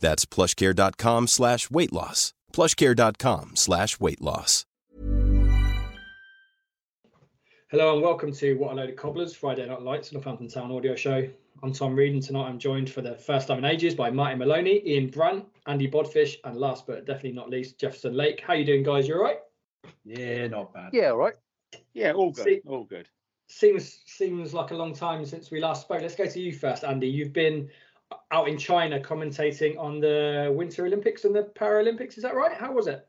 That's PlushCare.com/weight loss. PlushCare.com/weight loss. Hello and welcome to What a Load of Cobblers, Friday Night Lights, Northampton Town audio show. I'm Tom Reed and tonight I'm joined for the first time in ages by Martin Maloney, Ian Brand, Andy Bodfish and last but definitely not least, Jefferson Lake. How you doing, guys? You all right? Yeah, not bad. Yeah, all right. Yeah, all good. All good. Seems like a long time since we last spoke. Let's go to you first, Andy. You've been out in China commentating on the Winter Olympics and the Paralympics, is that right? How was it?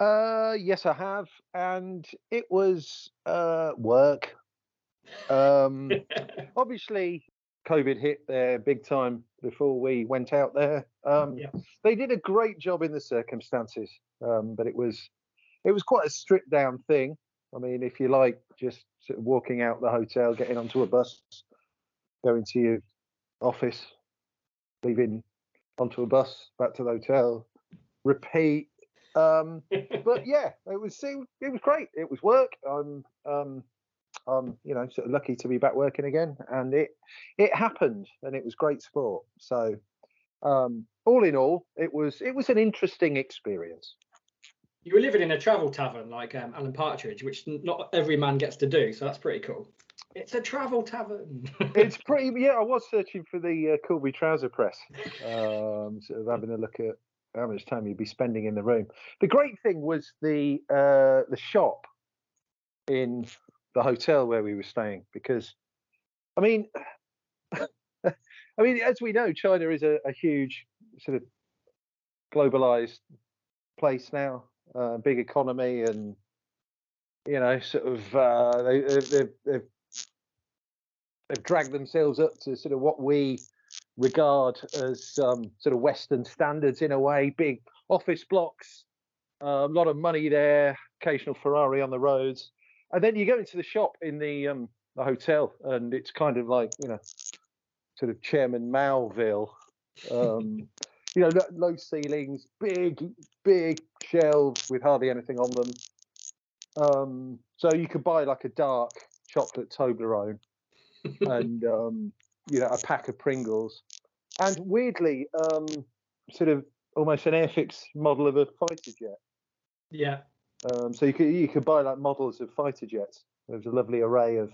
Yes, I have, and it was work. Obviously, COVID hit there big time before we went out there. They did a great job in the circumstances, but it was quite a stripped down thing. I mean, if you like, just sort of walking out the hotel, getting onto a bus, going to your office, leaving onto a bus, back to the hotel, repeat. But yeah, it was great. It was work. I'm sort of lucky to be back working again, and it happened, and it was great sport. So all in all, it was an interesting experience. You were living in a travel tavern like Alan Partridge, which not every man gets to do, so that's pretty cool. It's a travel tavern. I was searching for the Corby Trouser Press, sort of having a look at how much time you'd be spending in the room. The great thing was the shop in the hotel where we were staying, because, I mean, as we know, China is a huge sort of globalized place now, big economy, and they've dragged themselves up to sort of what we regard as sort of Western standards in a way. Big office blocks, a lot of money there, occasional Ferrari on the roads. And then you go into the shop in the hotel, and it's kind of like, sort of Chairman Maoville. Low ceilings, big shelves with hardly anything on them. So you could buy like a dark chocolate Toblerone and a pack of Pringles, and weirdly sort of almost an Airfix model of a fighter jet. Yeah. So you could buy like models of fighter jets. There was a lovely array of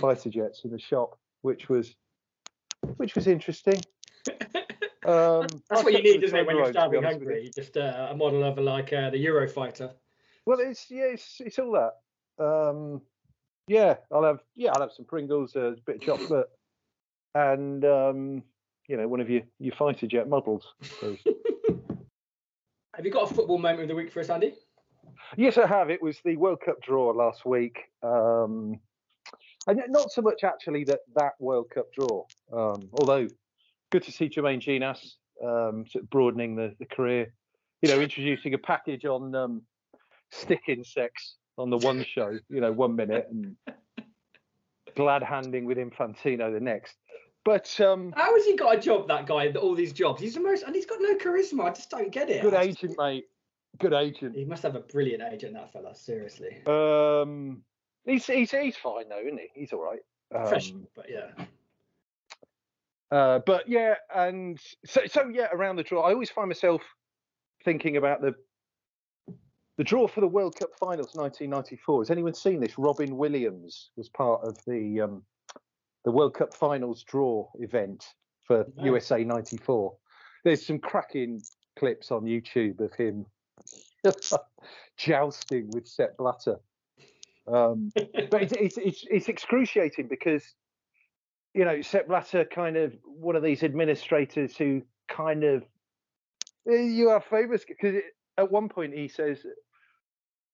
fighter jets in the shop, which was interesting. That's what you need, isn't it, when you're starving hungry? Just a model of like the Eurofighter. Well, it's all that. I'll have some Pringles, a bit of chocolate, and one of your fighter jet models. Have you got a football moment of the week for us, Andy? Yes, I have. It was the World Cup draw last week, and not so much actually that World Cup draw. Although, good to see Jermaine Ginas sort of broadening the career. Introducing a package on stick insects on the one show, 1 minute, and glad handing with Infantino the next. But how has he got a job, that guy, all these jobs? He's the most, and he's got no charisma. I just don't get it. Good agent, mate. Good agent. He must have a brilliant agent, that fella, seriously. He's fine though, isn't he? He's all right. Fresh, but yeah. But yeah, and so yeah, around the draw, I always find myself thinking about the draw for the World Cup Finals 1994. Has anyone seen this? Robin Williams was part of the World Cup Finals draw event for USA 94. There's some cracking clips on YouTube of him jousting with Sepp Blatter. But it's excruciating because, you know, Sepp Blatter kind of one of these administrators who kind of, you are famous because at one point he says,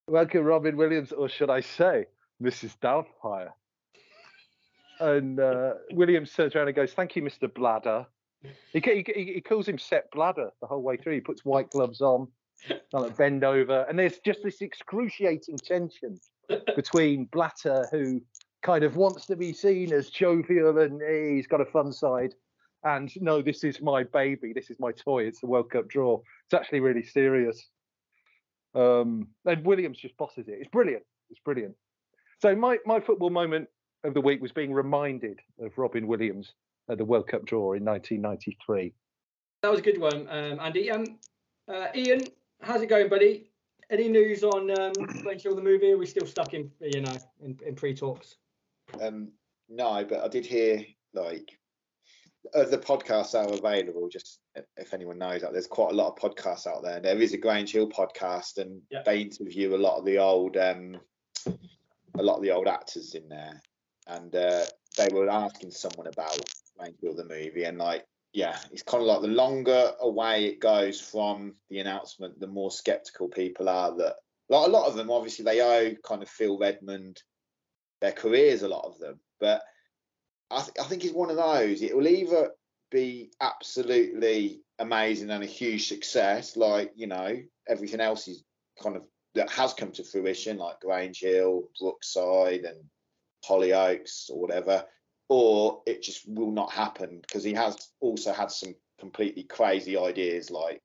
welcome Robin Williams, or should I say, Mrs. Doubtfire. And Williams turns around and goes, thank you, Mr. Blatter. He calls him Sepp Blatter the whole way through. He puts white gloves on, like bend over. And there's just this excruciating tension between Blatter, who kind of wants to be seen as jovial and he's got a fun side, and no, this is my baby, this is my toy, it's the World Cup draw. It's actually really serious. And Williams just bosses it. It's brilliant. It's brilliant. So my football moment of the week was being reminded of Robin Williams at the World Cup draw in 1993. That was a good one, Andy. Ian, how's it going, buddy? Any news on Glenchill the movie? Are we still stuck in, you know, in pre-talks? No, but I did hear, like, the podcasts that are available, just if anyone knows, like, there's quite a lot of podcasts out there. There is a Grange Hill podcast, and they interview a lot of the old actors in there, and they were asking someone about Grange Hill the movie, and like, yeah, it's kind of like the longer away it goes from the announcement, the more sceptical people are. That, like, a lot of them, obviously, they owe kind of Phil Redmond their careers, a lot of them. But I think it's one of those. It will either be absolutely amazing and a huge success, like, you know, everything else is kind of that has come to fruition, like Grange Hill, Brookside, and Hollyoaks, or whatever. Or it just will not happen, because he has also had some completely crazy ideas. Like,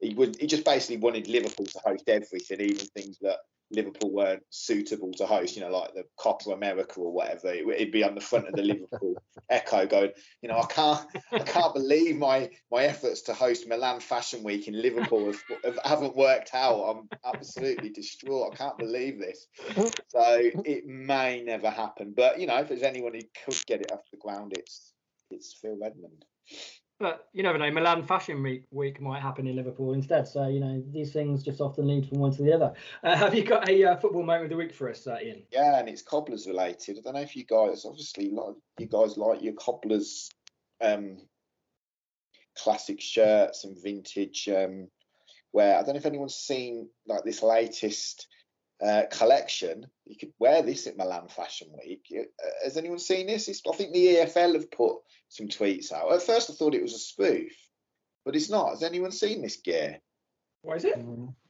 he just basically wanted Liverpool to host everything, even things that Liverpool weren't suitable to host, you know, like the Copper America or whatever. It'd be on the front of the Liverpool Echo going, you know, I can't believe my efforts to host Milan Fashion Week in Liverpool haven't worked out. I'm absolutely distraught. I can't believe this. So it may never happen. But, you know, if there's anyone who could get it off the ground, it's Phil Redmond. But you never know, Milan Fashion Week might happen in Liverpool instead. So, you know, these things just often lead from one to the other. Have you got a football moment of the week for us, Ian? Yeah, and it's cobblers related. I don't know if you guys, obviously, like, you guys like your cobblers classic shirts and vintage wear. I don't know if anyone's seen, like, this latest collection. You could wear this at Milan Fashion Week. Has anyone seen this? I think the EFL have put some tweets out. At first I thought it was a spoof, but it's not. Has anyone seen this gear? What is it?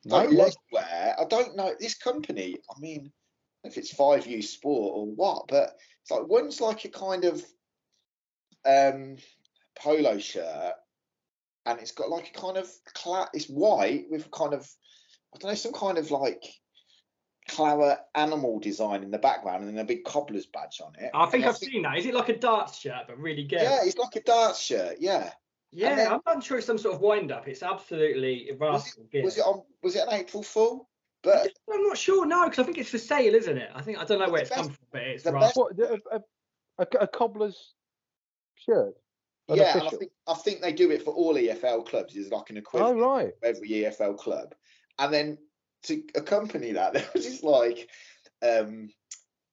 Like, no. Legwear. I don't know. This company, I mean, if it's 5U Sport or what, but it's like, one's like a kind of polo shirt, and it's got like a kind of it's white with kind of, I don't know, some kind of like Clara animal design in the background, and then a big cobbler's badge on it. I think I've seen that. Is it like a darts shirt, but really good? Yeah, it's like a darts shirt. Yeah. Yeah, then, I'm not sure it's some sort of wind up. It's absolutely rascal. Was it an April Fool? But I'm not sure. No, because I think it's for sale, isn't it? I think I don't know where it's come from, but it's rascal. A cobbler's shirt. Yeah, I think they do it for all EFL clubs. There's like an equivalent for every EFL club, and then, to accompany that, there was this like kind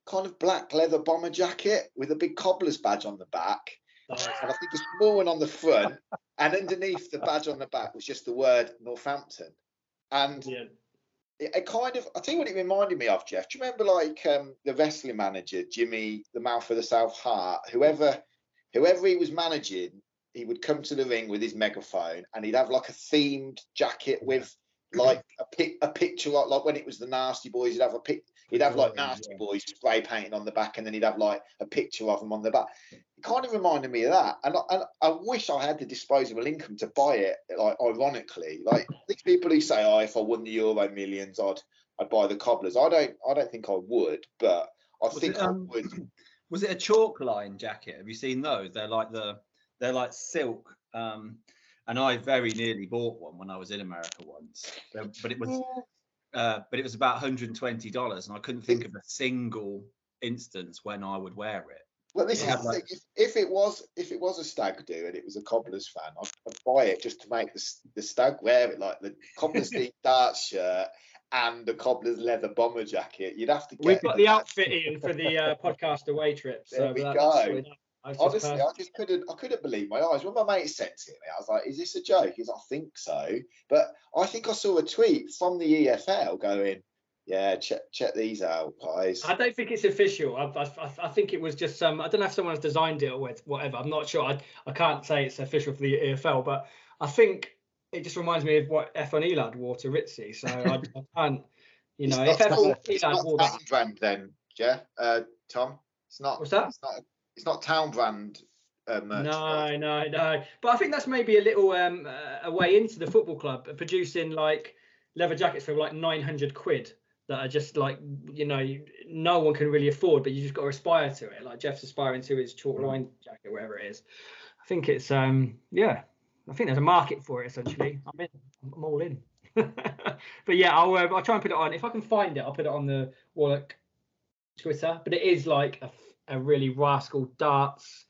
of black leather bomber jacket with a big cobbler's badge on the back, and I think a small one on the front, and underneath the badge on the back was just the word Northampton. And it kind of, I tell you what it reminded me of, Jeff. Do you remember, like, the wrestling manager Jimmy, the Mouth of the South Heart? Whoever he was managing, he would come to the ring with his megaphone, and he'd have like a themed jacket with, like, a picture, like when it was the Nasty Boys, he'd have like Nasty Boys spray painting on the back, and then he'd have like a picture of them on the back. It kind of reminded me of that, and I wish I had the disposable income to buy it. Like, ironically, like, these people who say, "Oh, if I won the Euro Millions, I'd buy the cobblers." I don't think I would, but I would. Was it a chalk line jacket? Have you seen those? They're like silk. And I very nearly bought one when I was in America once, but it was about $120, and I couldn't think of a single instance when I would wear it. Well, this is the thing. If it was a stag do and it was a Cobblers fan, I'd buy it just to make the stag wear it, like the Cobblers deep darts shirt and the Cobblers leather bomber jacket. You'd have to get. We've got the outfit in for the podcast away trip. So there we go. Honestly, I couldn't believe my eyes when my mate sent it to me. I was like, "Is this a joke?" He's, "I think so," but I think I saw a tweet from the EFL going, "Yeah, check these out, guys." I don't think it's official. I think it was just some. I don't know if someone's designed it or whatever. I'm not sure. I can't say it's official for the EFL, but I think it just reminds me of what F1 Elad wore to Ritzy. So I can't, you know, if F1 Elad wore that brand, then yeah, Tom, it's not. What's that? It's not town brand merch. No. But I think that's maybe a little a way into the football club, producing like leather jackets for like 900 quid that are just like, you know, no one can really afford, but you just got to aspire to it. Like Jeff's aspiring to his chalk line jacket, wherever it is. I think it's, I think there's a market for it, essentially. I'm all in. But yeah, I'll try and put it on. If I can find it, I'll put it on the Warlock Twitter. But it is like a really rascal darts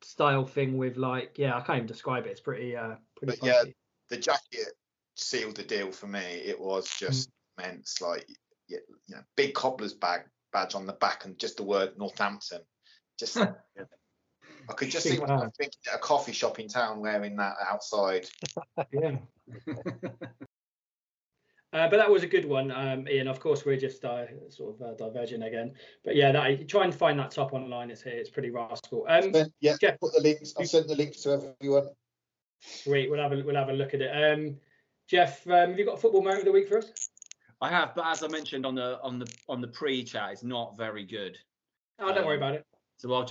style thing with like, yeah, I can't even describe it. It's pretty. But yeah, the jacket sealed the deal for me. It was just immense, like, you know, big Cobblers badge on the back and just the word Northampton. Just I could just see myself thinking at a coffee shop in town wearing that outside. Yeah. But that was a good one, Ian. Of course, we're just sort of diverging again. But yeah, try and find that top online. It's here. It's pretty rascal. Jeff, put the links. I've sent the links to everyone. Sweet. We'll have a look at it. Jeff, have you got a football moment of the week for us? I have, but as I mentioned on the pre-chat, it's not very good. Oh, don't worry about it. So I'll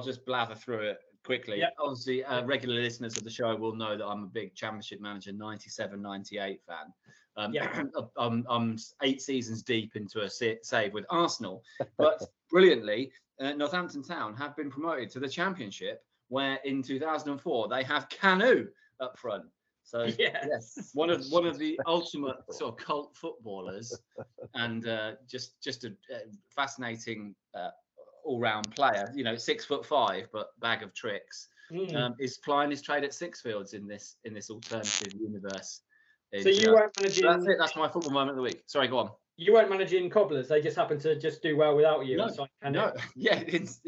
just blather through it quickly. Yep. Obviously, regular listeners of the show will know that I'm a big Championship Manager '97 '98 fan. I'm 8 seasons deep into a save with Arsenal, but brilliantly, Northampton Town have been promoted to the Championship, where in 2004 they have Canu up front. So yes, one of the ultimate sort of cult footballers, and just a fascinating all-round player. You know, 6'5", but bag of tricks. Is plying his trade at Sixfields in this alternative universe. So you weren't managing. That's it. That's my football moment of the week. Sorry, go on. You weren't managing Cobblers. They just happened to just do well without you. No. Yeah. It's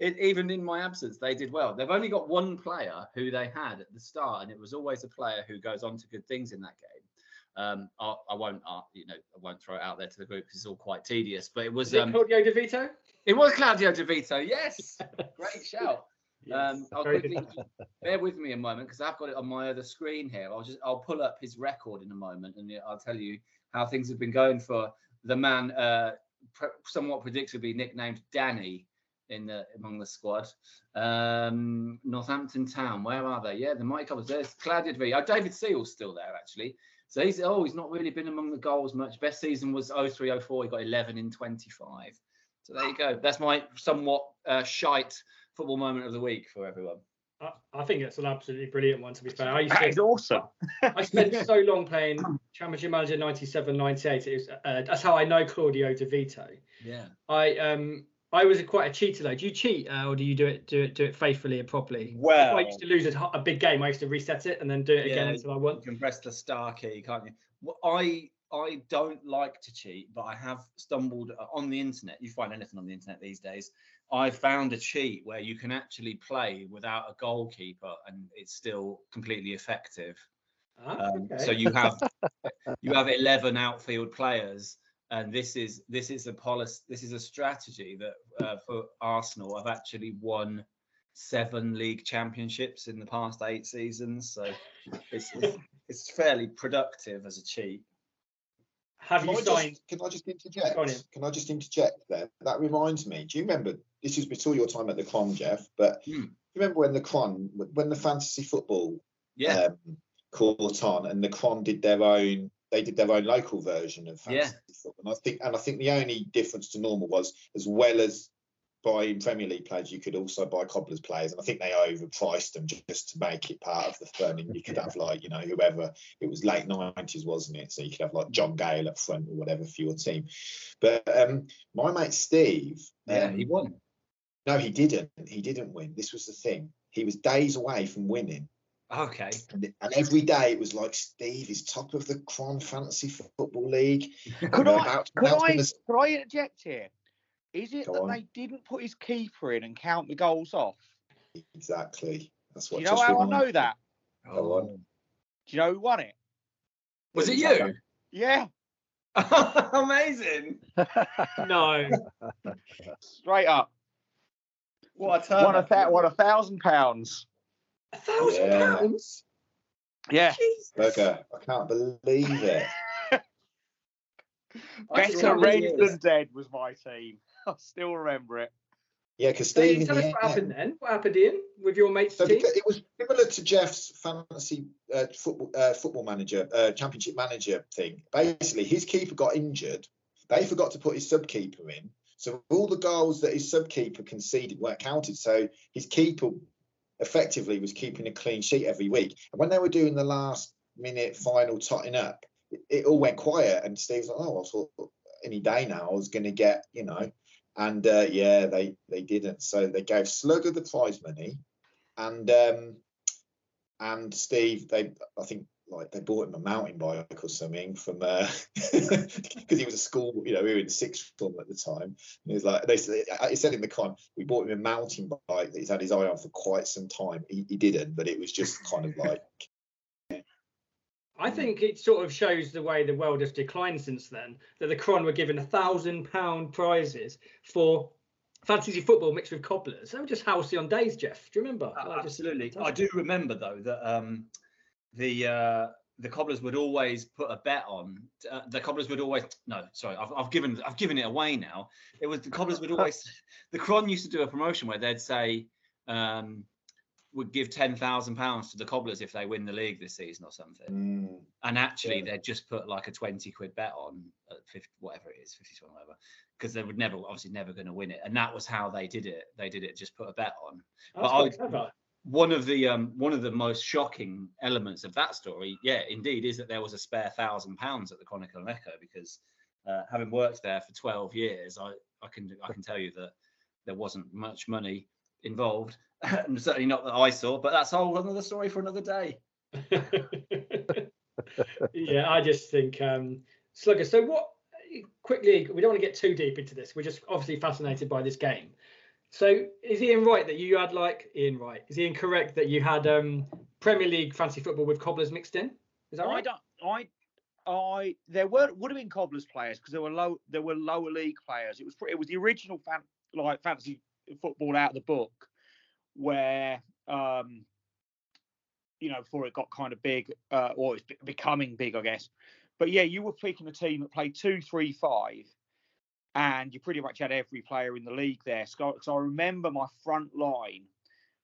even in my absence, they did well. They've only got one player who they had at the start, and it was always a player who goes on to good things in that game. I won't throw it out there to the group because it's all quite tedious. But it was. Is it Claudio DeVito? It was Claudio DeVito. Yes. Great shout. Yes, I'll quickly bear with me a moment because I've got it on my other screen here. I'll pull up his record in a moment and I'll tell you how things have been going for the man somewhat predictably nicknamed Danny among the squad. Northampton Town, where are they? Yeah, the Mighty Cobblers. There's Claudio DeVito. David Seal's still there actually. So he's not really been among the goals much. Best season was 03-04. He got 11 in 25. So there you go. That's my somewhat shite football moment of the week for everyone. I think it's an absolutely brilliant one, to be fair. It's awesome. I spent so long playing Championship Manager '97, '98. That's how I know Claudio DeVito. Yeah. I was quite a cheater though. Do you cheat or do you do it faithfully and properly? Well, I used to lose a big game. I used to reset it and then do it again until I won. You can press the star key, can't you? Well, I don't like to cheat, but I have stumbled on the internet. You find anything on the internet these days. I found a cheat where you can actually play without a goalkeeper and it's still completely effective. Okay. So you have 11 outfield players, and this is a policy. This is a strategy that for Arsenal, I've actually won 7 league championships in the past 8 seasons. So it's fairly productive as a cheat. Can I just interject there? That reminds me. Do you remember? This was before your time at the Cron, Jeff. But do you remember when the Cron, when the fantasy football caught on, and the Cron did their own? They did their own local version of fantasy football. And I think the only difference to normal was, as well as buying Premier League players, you could also buy Cobblers players, and I think they overpriced them just to make it part of the fun. And you could have like, you know, whoever it was, late '90s, wasn't it? So you could have like John Gale up front or whatever for your team. But my mate Steve, he won. No, he didn't. He didn't win. This was the thing. He was days away from winning. Okay. And every day it was like, Steve is top of the Cron Fantasy Football League. Could I interject here? Is it that they didn't put his keeper in and count the goals off? Exactly. That's what. Do you know how I know that? Go on. Do you know who won it? Was it you? Yeah. Amazing. No. Straight up. What a turn. What £1,000. £1,000? Yeah. Okay. I can't believe it. Better red than dead was my team. I still remember it. Yeah, because Steve. So tell us what happened then. What happened, Ian, with your mate's team? It was similar to Jeff's fantasy football manager, championship manager thing. Basically, his keeper got injured. They forgot to put his sub-keeper in. So all the goals that his sub-keeper conceded weren't counted. So his keeper effectively was keeping a clean sheet every week. And when they were doing the last-minute final totting up, it all went quiet. And Steve's like, I thought any day now I was going to get, And they didn't. So they gave Slugger the prize money, and Steve, they bought him a mountain bike or something from because he was a school, we were in sixth form at the time. And he's like, he said in the con, we bought him a mountain bike that he's had his eye on for quite some time. He didn't, but it was just kind of like. I think it sort of shows the way the world has declined since then, that the Cron were given £1,000 prizes for fantasy football mixed with cobblers. They were just halcyon days, Jeff. Do you remember? Absolutely. I do remember, though, that the cobblers would always put a bet on. I've given it away now. It was the cobblers would always – the Cron used to do a promotion where they'd say would give £10,000 to the cobblers if they win the league this season or something. And actually they'd just put like a 20 quid bet on at 50, whatever it is, 52 or whatever, because they would never going to win it. And that was how they did it. They did it, just put a bet on. One of the most shocking elements of that story, is that there was a spare £1,000 at the Chronicle and Echo, because having worked there for 12 years, I can tell you that there wasn't much money involved. Certainly not that I saw, but that's a whole another story for another day. Yeah, I just think Slugger. So what? Quickly, we don't want to get too deep into this. We're just obviously fascinated by this game. So is Ian right that you had Is Ian correct that you had Premier League fantasy football with cobblers mixed in? Is that right? There would have been cobblers players because there were lower league players. It was the original fantasy football out of the book, where before it got kind of big, or it's becoming big, I guess. But yeah, you were picking a team that played 2-3-5, and you pretty much had every player in the league there. So I remember my front line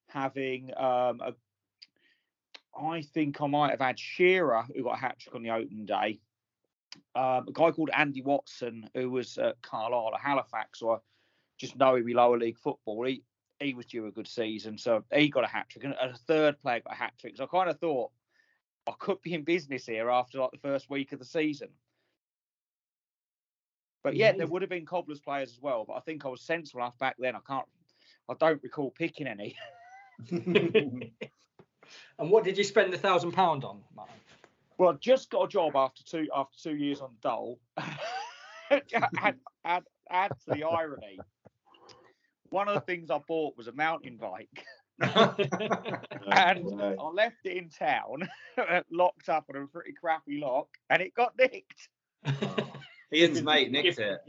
having I think I might have had Shearer, who got a hat trick on the opening day, a guy called Andy Watson, who was at Carlisle or Halifax, or just know him in lower league football. He was due a good season, so he got a hat-trick, and a third player got a hat-trick. So I kind of thought I could be in business here after the first week of the season. But yeah, there would have been cobblers players as well, but I think I was sensible enough back then. I don't recall picking any. And what did you spend the £1,000 on, Martin? Well, I just got a job after two years on the dole. Add to the irony. One of the things I bought was a mountain bike, and I left it in town, locked up on a pretty crappy lock, and it got nicked. Ian's mate nicked it.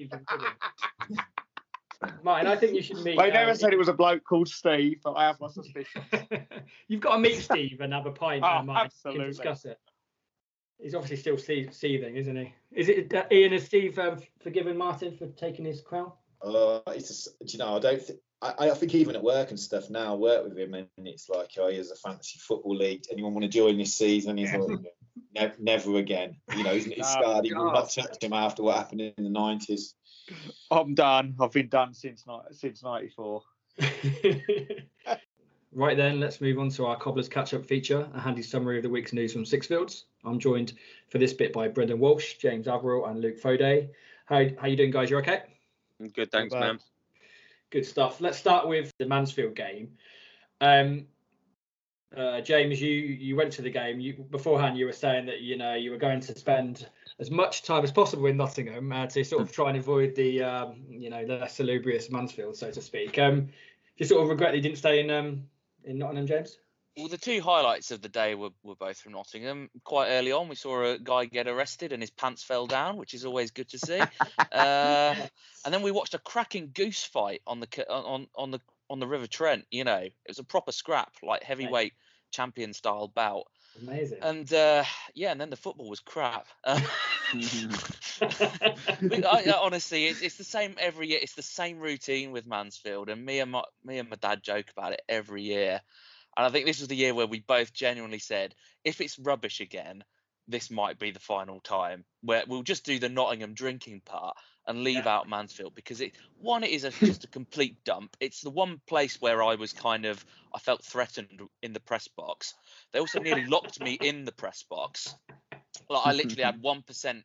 Martin, I think you should meet. I never said it was a bloke called Steve, but I have my suspicions. You've got to meet Steve and have a pint, Martin. Absolutely. Can discuss it. He's obviously still seething, isn't he? Is it Ian and Steve forgiven Martin for taking his crown? I think even at work and stuff now, I work with him and it's like, here's a fantasy football league. Anyone want to join this season? He's like, never again. He's scarred. He will not touch him after what happened in the 90s. I'm done. I've been done since 94. Right then, let's move on to our Cobblers Catch-Up feature, a handy summary of the week's news from Sixfields. I'm joined for this bit by Brendan Walsh, James Averill and Luke Foday. How you doing, guys? You okay? Good, thanks, man. Good stuff. Let's start with the Mansfield game. James, you went to the game. You beforehand, you were saying that you were going to spend as much time as possible in Nottingham to sort of try and avoid the the less salubrious Mansfield, so to speak. Do you sort of regret that you didn't stay in Nottingham, James? Well, the two highlights of the day were both from Nottingham. Quite early on, we saw a guy get arrested and his pants fell down, which is always good to see. And then we watched a cracking goose fight on the River Trent. It was a proper scrap, like heavyweight champion style bout. Amazing. And and then the football was crap. Honestly, it's the same every year. It's the same routine with Mansfield, and me and my dad joke about it every year. And I think this was the year where we both genuinely said, if it's rubbish again, this might be the final time where we'll just do the Nottingham drinking part and leave out Mansfield, because it is just a complete dump. It's the one place where I felt threatened in the press box. They also nearly locked me in the press box. Like, I literally had 1%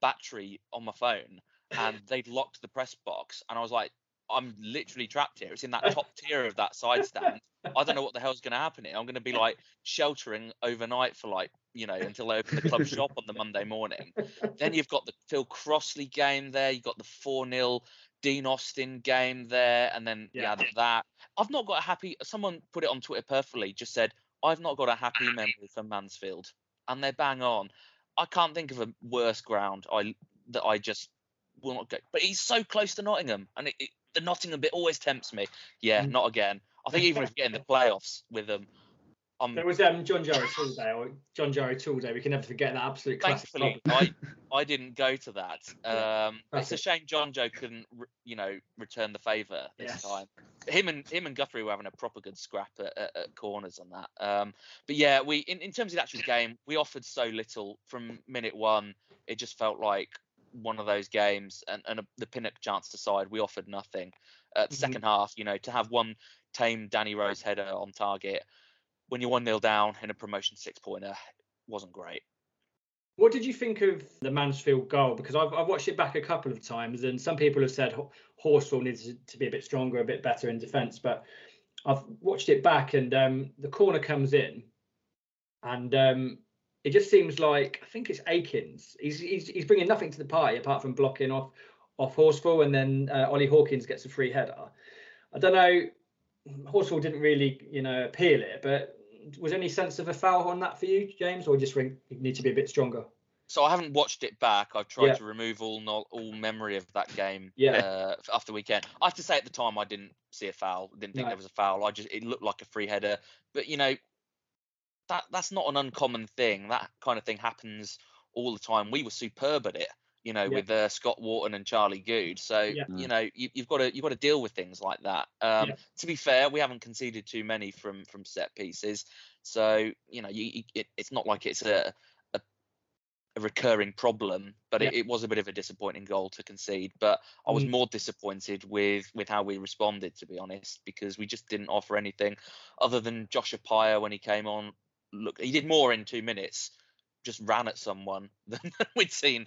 battery on my phone and they'd locked the press box. And I was like, I'm literally trapped here. It's in that top tier of that side stand. I don't know what the hell's going to happen here. I'm going to be like sheltering overnight for until they open the club shop on the Monday morning. Then you've got the Phil Crossley game there. You've got the 4-0 Dean Austin game there. And then that. I've not got a happy... Someone put it on Twitter perfectly, just said, I've not got a happy memory for Mansfield. And they're bang on. I can't think of a worse ground that I just will not go. But he's so close to Nottingham. And the Nottingham bit always tempts me. Yeah, not again. I think even if you get in the playoffs with them, there was John Joe Toolday. We can never forget that absolute classic. I didn't go to that. It's a shame John Joe couldn't, return the favour this time. Him and Guthrie were having a proper good scrap at corners on that. But yeah, we in terms of the actual game, we offered so little from minute one. It just felt like one of those games, and the Pinnock chance to side, we offered nothing. The second half, to have one tame Danny Rose header on target when you're 1-0 down in a promotion 6-pointer wasn't great. What did you think of the Mansfield goal? Because I've watched it back a couple of times, and some people have said Horsfall needs to be a bit stronger, a bit better in defence. But I've watched it back, and the corner comes in, and it just seems like, I think it's Aikins. He's bringing nothing to the party apart from blocking off Horsfall, and then Ollie Hawkins gets a free header. I don't know. Horsfall didn't really, appeal it, but was there any sense of a foul on that for you, James, or just need to be a bit stronger? So I haven't watched it back. I've tried to remove all memory of that game after the weekend. I have to say, at the time, I didn't see a foul. Didn't think there was a foul. It looked like a free header, but that's not an uncommon thing. That kind of thing happens all the time. We were superb at it, with Scott Wharton and Charlie Goode. So, you've got to deal with things like that. To be fair, we haven't conceded too many from set pieces. So, it's not like it's a recurring problem, but it was a bit of a disappointing goal to concede. But I was more disappointed with how we responded, to be honest, because we just didn't offer anything other than Josh Appiah when he came on. Look, he did more in 2 minutes, just ran at someone than we'd seen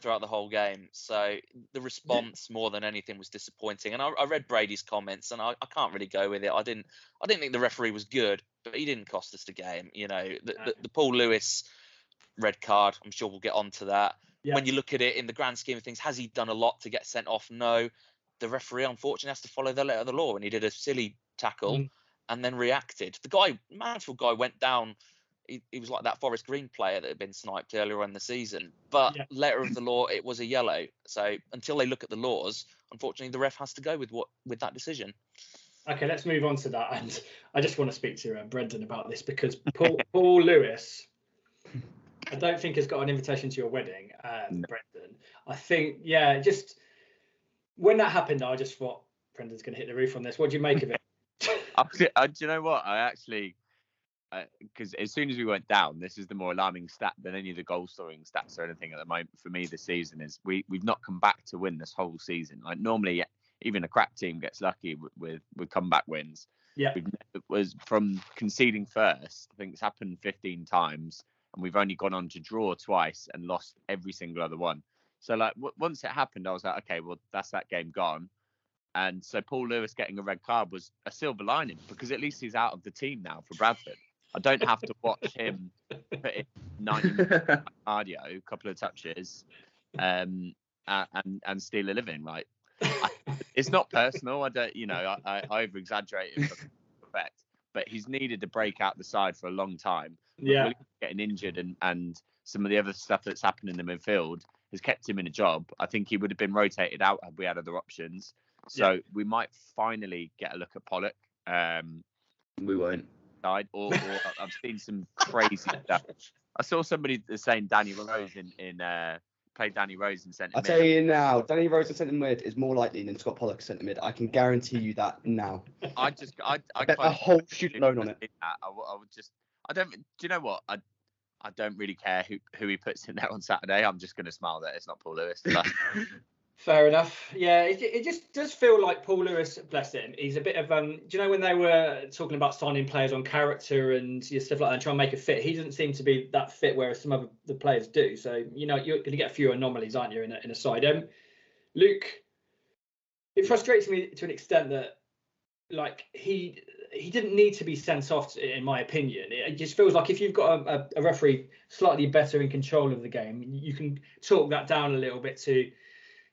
throughout the whole game. So the response more than anything was disappointing. And I read Brady's comments, and I can't really go with it. I didn't think the referee was good, but he didn't cost us the game. The Paul Lewis red card, I'm sure we'll get onto that. Yeah. When you look at it in the grand scheme of things, has he done a lot to get sent off? No. The referee, unfortunately, has to follow the letter of the law, and he did a silly tackle and then reacted. The guy, Mansfield guy, went down. He was like that Forest Green player that had been sniped earlier in the season. But letter of the law, it was a yellow. So until they look at the laws, unfortunately, the ref has to go with that decision. Okay, let's move on to that. And I just want to speak to Brendan about this, because Paul Lewis, I don't think has got an invitation to your wedding, Brendan. I think, just when that happened, I just thought Brendan's going to hit the roof on this. What do you make of it? Do you know what? I actually... because as soon as we went down, this is the more alarming stat than any of the goal scoring stats or anything at the moment for me this season, is we've not come back to win this whole season. Like, normally even a crap team gets lucky with comeback wins. It was from conceding first. I think it's happened 15 times, and we've only gone on to draw twice and lost every single other one. So once it happened, I was like, okay, well, that's that game gone. And so Paul Lewis getting a red card was a silver lining, because at least he's out of the team now for Bradford. I don't have to watch him put in 90 minutes of cardio, a couple of touches, and steal a living. Like, it's not personal. I don't, you know, I over exaggerated, but he's needed to break out the side for a long time. But yeah, getting injured and some of the other stuff that's happened in the midfield has kept him in a job. I think he would have been rotated out had we had other options. So yeah, we might finally get a look at Pollock. We won't. Or I've seen some crazy stuff. I saw somebody saying Danny Rose played Danny Rose in centre mid. I'll tell you now, Danny Rose in centre mid is more likely than Scott Pollock centre mid. I can guarantee you that now. I bet a whole shoot alone on it. I don't really care who he puts in there on Saturday. I'm just going to smile that it's not Paul Lewis. Fair enough. Yeah, it just does feel like Paul Lewis, bless him, he's a bit of, do you know when they were talking about signing players on character and stuff like that and trying to make it fit, he doesn't seem to be that fit, whereas some of the players do. So, you know, you're going to get a few anomalies, aren't you, in a side. Luke, it frustrates me to an extent that, like, he didn't need to be sent off, in my opinion. It just feels like if you've got a referee slightly better in control of the game, you can talk that down a little bit to,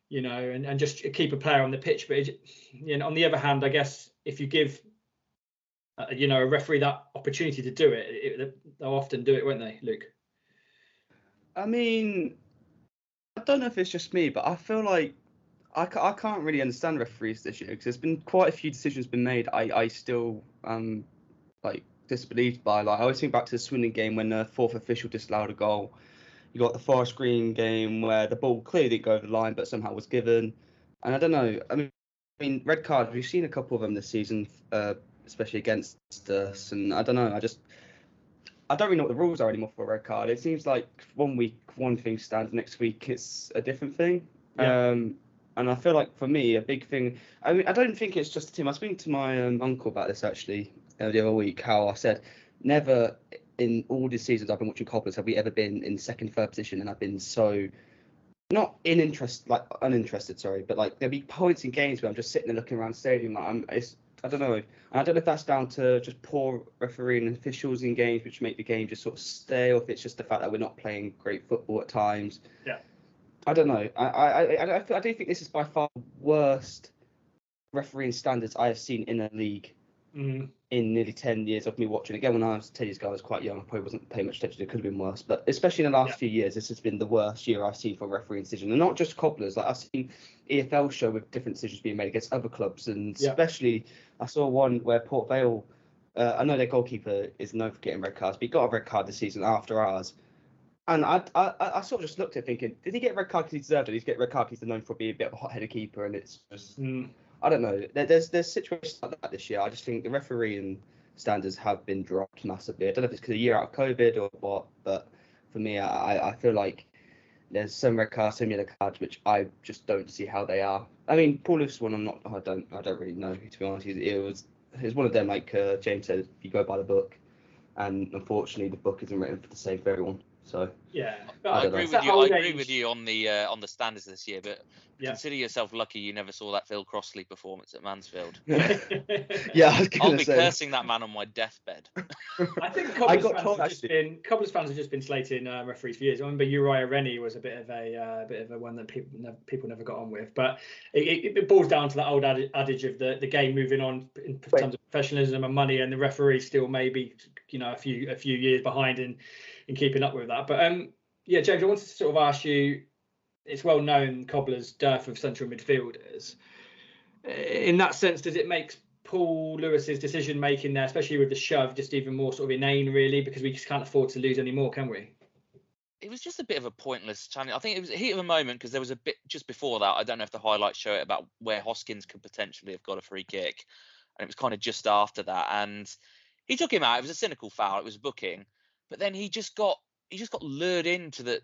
you know, and just keep a player on the pitch. But it, you know, on the other hand, I guess if you give, you know, a referee that opportunity to do it, they'll often do it, won't they, Luke? I mean, I don't know if it's just me, but I feel like I can't really understand referees this year, because there's been quite a few decisions been made I still like disbelieved by. Like, I always think back to the Swindon game when the fourth official disallowed a goal. You got the Forest Green game where the ball clearly didn't go over the line, but somehow was given. And I don't know. I mean, red cards, we've seen a couple of them this season, especially against us. And I don't know. I don't really know what the rules are anymore for a red card. It seems like one week one thing stands, next week it's a different thing. Yeah. And I feel like for me, a big thing. I mean, I don't think it's just the team. I was speaking to my uncle about this actually the other week. How I said never. In all the seasons I've been watching Cobblers, have we ever been in second, third position? And I've been so uninterested, but like there'll be points in games where I'm just sitting there looking around the stadium. Like I don't know. And I don't know if that's down to just poor refereeing and officials in games, which make the game just sort of stale, or if it's just the fact that we're not playing great football at times. Yeah. I don't know. I do think this is by far the worst refereeing standards I have seen in a league. Mm-hmm. In nearly 10 years of me watching. Again, when I was 10 years ago, I was quite young. I probably wasn't paying much attention. It could have been worse. But especially in the last few years, this has been the worst year I've seen for refereeing decisions. And not just Cobblers. Like, I've seen EFL show with different decisions being made against other clubs. And especially, I saw one where Port Vale, I know their goalkeeper is known for getting red cards, but he got a red card this season after ours. And I sort of just looked at it thinking, did he get a red card because he deserved it? Did he get a red card because he's known for being a bit of a hot-headed keeper? And it's just... I don't know. There's situations like that this year. I just think the refereeing standards have been dropped massively. I don't know if it's because a year out of COVID or what, but for me, I feel like there's some red cards, some yellow cards, which I just don't see how they are. I mean, Paul Lewis one, I don't really know, to be honest. It was one of them, like James said, you go by the book, and unfortunately, the book isn't written for the same for everyone. So yeah, I agree with you on the standards this year, but consider yourself lucky you never saw that Phil Crossley performance at Mansfield. I'll be cursing that man on my deathbed. I think Cobblers fans have just been slating referees for years. I remember Uriah Rennie was a bit of a one that people never got on with, but it boils down to that old adage of the game moving on in terms of professionalism and money, and the referee still maybe, you know, a few years behind in keeping up with that. But James, I wanted to sort of ask you, it's well known Cobblers' dearth of central midfielders. In that sense, does it make Paul Lewis's decision making there, especially with the shove, just even more sort of inane, really, because we just can't afford to lose any more, can we? It was just a bit of a pointless challenge. I think it was a heat of a moment, because there was a bit just before that, I don't know if the highlights show it, about where Hoskins could potentially have got a free kick, and it was kind of just after that, and he took him out. It was a cynical foul. It was booking, but then he just got lured into the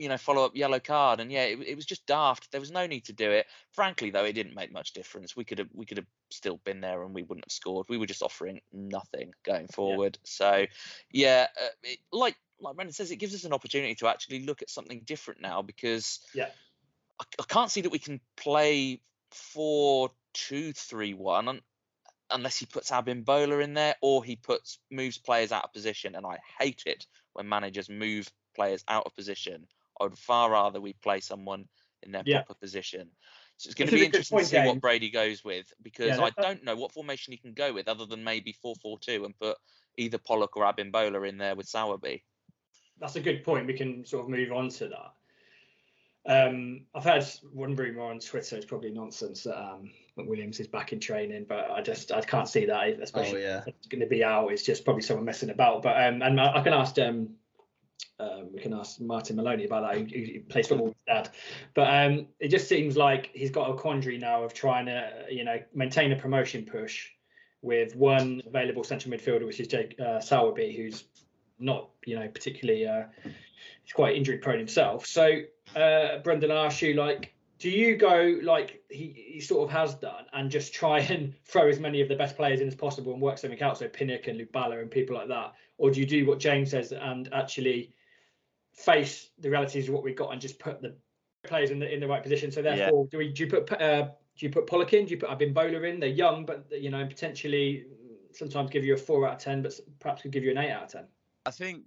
you know, follow up yellow card, and it was just daft. There was no need to do it. Frankly, though, it didn't make much difference. We could have still been there, and we wouldn't have scored. We were just offering nothing going forward. Yeah. So like Brendan says, it gives us an opportunity to actually look at something different now, because I can't see that we can play 4-2-3-1, unless he puts Abimbola in there or he moves players out of position. And I hate it when managers move players out of position. I would far rather we play someone in their proper position. So it's going to be interesting to see what Brady goes with, because I don't know what formation he can go with other than maybe 4-4-2 and put either Pollock or Abimbola in there with Sowerby. That's a good point. We can sort of move on to that. I've had one rumour on Twitter. It's probably nonsense that Williams is back in training, but I can't see that, especially if it's going to be out. It's just probably someone messing about. But and I can ask we can ask Martin Maloney about that. He plays football with Dad, but it just seems like he's got a quandary now of trying to maintain a promotion push with one available central midfielder, which is Jake Sowerby, who's not particularly he's quite injury prone himself. So Brendan, I ask you, do you go like he sort of has done and just try and throw as many of the best players in as possible and work something out, so Pinnock and Lubala and people like that, or do you do what James says and actually face the realities of what we've got and just put the players in the right position? So therefore, do you put Pollock in? Do you put Abimbola in? They're young, but potentially sometimes give you a 4 out of 10, but perhaps could give you an 8 out of 10. I think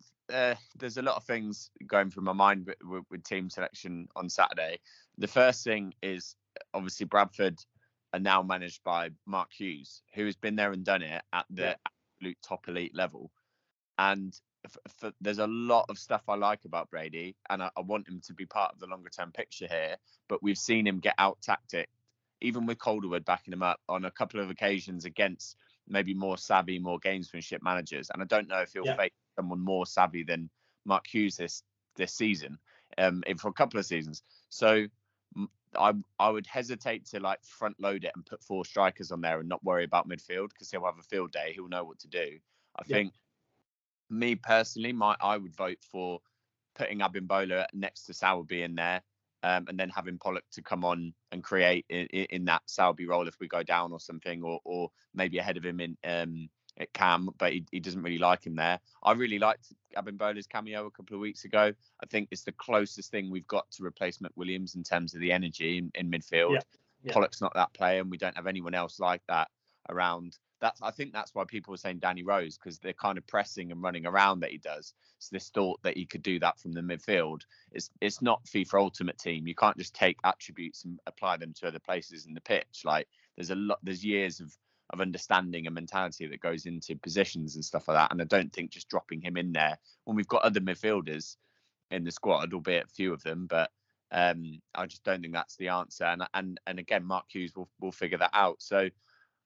there's a lot of things going through my mind with team selection on Saturday. The first thing is obviously Bradford are now managed by Mark Hughes, who has been there and done it at the absolute top elite level. And there's a lot of stuff I like about Brady, and I want him to be part of the longer term picture here. But we've seen him get out tactic, even with Calderwood backing him up on a couple of occasions against maybe more savvy, more gamesmanship managers. And I don't know if he'll face someone more savvy than Mark Hughes this season, for a couple of seasons. So I would hesitate to front load it and put 4 strikers on there and not worry about midfield, because he'll have a field day. He'll know what to do. I think me personally, I would vote for putting Abimbola next to Sowerby in there, and then having Pollock to come on and create in that Sowerby role if we go down or something, or maybe ahead of him in at Cam, but he doesn't really like him there. I really liked Abimbola's cameo a couple of weeks ago. I think it's the closest thing we've got to replace McWilliams in terms of the energy in midfield. Pollock's not that player, and we don't have anyone else like that around. I think that's why people were saying Danny Rose, because they're kind of pressing and running around that he does. So this thought that he could do that from the midfield. It's not FIFA Ultimate Team. You can't just take attributes and apply them to other places in the pitch. There's years of understanding and mentality that goes into positions and stuff like that. And I don't think just dropping him in there when we've got other midfielders in the squad, albeit few of them, but I just don't think that's the answer. And again, Mark Hughes will figure that out. So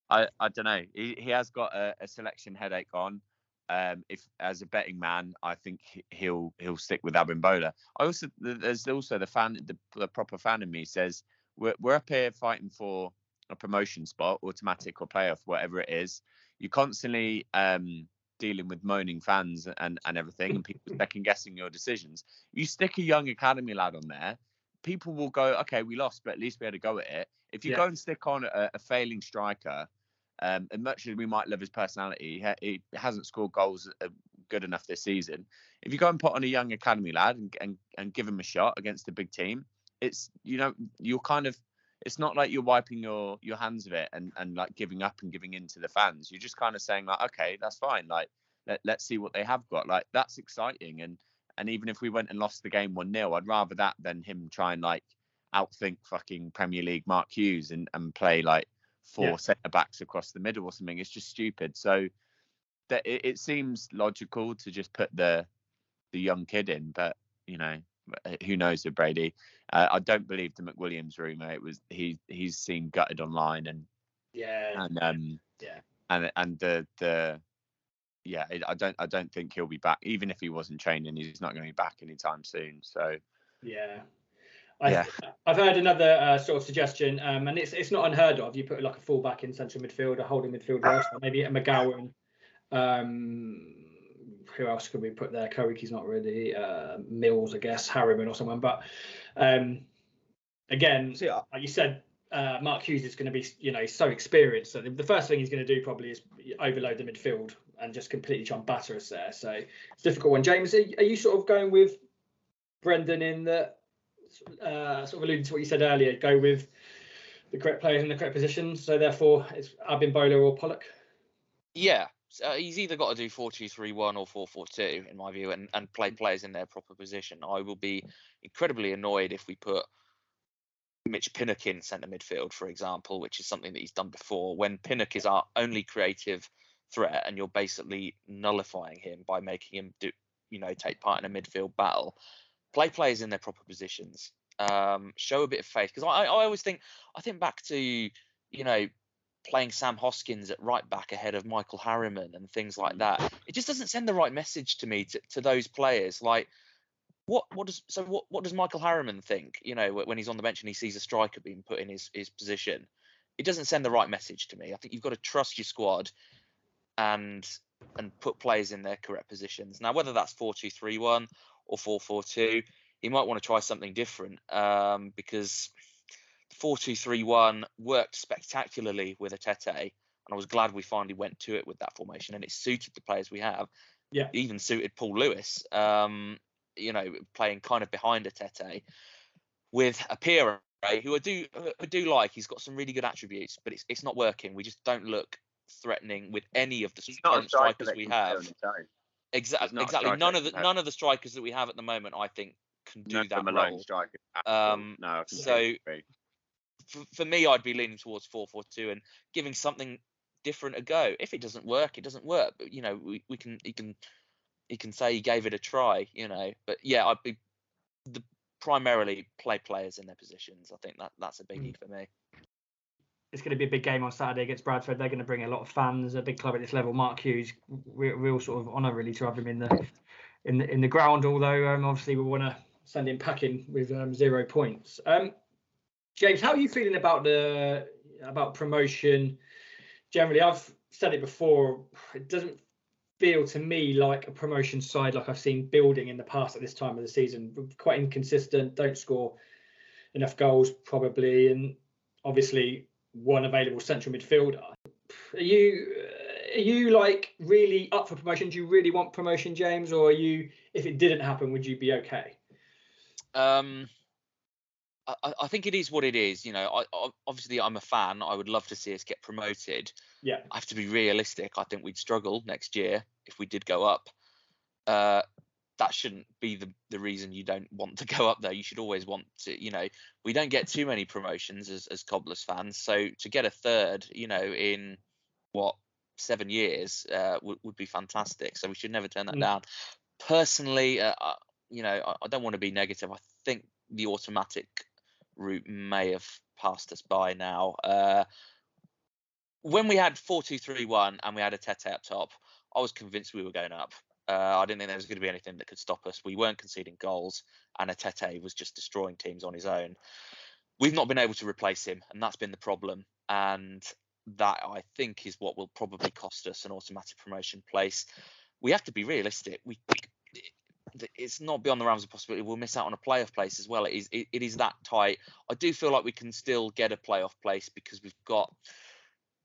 I don't know. He has got a selection headache on. If as a betting man, I think he'll stick with Abimbola. There's also the proper fan in me says we're up here fighting for a promotion spot, automatic or playoff, whatever it is. You're constantly dealing with moaning fans and everything, and people second guessing your decisions. You stick a young academy lad on there, people will go, okay, we lost, but at least we had a go at it. If you go and stick on a failing striker, as much as we might love his personality, he hasn't scored goals good enough this season. If you go and put on a young academy lad and give him a shot against a big team, it's you're kind of, it's not like you're wiping your hands of it and giving up and giving in to the fans. You're just kind of saying okay, that's fine. Let's see what they have got. That's exciting. And even if we went and lost the game 1-0, I'd rather that than him try and outthink fucking Premier League Mark Hughes and play 4 centre backs across the middle or something. It's just stupid. So that it seems logical to just put the young kid in, but who knows with Brady? I don't believe the McWilliams rumour. It was he's seen gutted online and I don't think he'll be back. Even if he wasn't training, he's not going to be back anytime soon. So I've heard another sort of suggestion, and it's not unheard of. You put a fullback in central midfield, a holding midfielder, maybe a McGowan. Who else could we put there? Kowiki's not really Mills, I guess, Harriman or someone. But again, like you said, Mark Hughes is going to be, so experienced. So the first thing he's going to do probably is overload the midfield and just completely try and batter us there. So it's a difficult one. James, are you sort of going with Brendan in the sort of alluding to what you said earlier? Go with the correct players in the correct position. So therefore, it's Abimbola or Pollock. Yeah, he's either got to do 4-2-3-1 or 4-4-2 in my view, and play players in their proper position. I will be incredibly annoyed if we put Mitch Pinnock in centre midfield, for example, which is something that he's done before, when Pinnock is our only creative threat, and you're basically nullifying him by making him do, you know, take part in a midfield battle. Play players in their proper positions. Show a bit of faith, because I always think, I think back to, you know, playing Sam Hoskins at right back ahead of Michael Harriman and things like that. It just doesn't send the right message to me to those players. Like, what does Michael Harriman think, you know, when he's on the bench and he sees a striker being put in his position? It doesn't send the right message to me. I think you've got to trust your squad and put players in their correct positions. Now, whether that's 4-2-3-1 or 4-4-2, he might want to try something different, because 4-2-3-1 worked spectacularly with Atete, and I was glad we finally went to it with that formation, and it suited the players we have. Yeah, it even suited Paul Lewis, you know, playing kind of behind Atete with Apira, who I do like. He's got some really good attributes, but it's not working. We just don't look threatening with any of the strikers we have. Exactly. None of the strikers that we have at the moment, I think, can do that role. For me, I'd be leaning towards 4-4-2 and giving something different a go. If it doesn't work, it doesn't work. But, you know, he can say he gave it a try, you know. But yeah, I'd be primarily play players in their positions. I think that's a biggie for me. It's going to be a big game on Saturday against Bradford. They're going to bring a lot of fans. A big club at this level. Mark Hughes, real sort of honour really to have him in the ground. Although obviously we want to send him packing with 0 points. James, how are you feeling about promotion generally? I've said it before. It doesn't feel to me like a promotion side like I've seen building in the past at this time of the season. Quite inconsistent. Don't score enough goals probably, and obviously one available central midfielder. Are you like really up for promotion? Do you really want promotion, James, or are you? If it didn't happen, would you be okay? I think it is what it is. You know, obviously I'm a fan. I would love to see us get promoted. Yeah. I have to be realistic. I think we'd struggle next year if we did go up. That shouldn't be the reason you don't want to go up there. You should always want to, you know, we don't get too many promotions as Cobblers fans. So to get a third, you know, in 7 years would be fantastic. So we should never turn that down. Personally, you know, I don't want to be negative. I think the automatic route may have passed us by now. When we had 4-2-3-1 and we had Atete up top, I was convinced we were going up. I didn't think there was going to be anything that could stop us. We weren't conceding goals, and Atete was just destroying teams on his own. We've not been able to replace him, and that's been the problem. And that, I think, is what will probably cost us an automatic promotion place. We have to be realistic. It's not beyond the realms of possibility we'll miss out on a playoff place as well. It is that tight. I do feel like we can still get a playoff place because we've got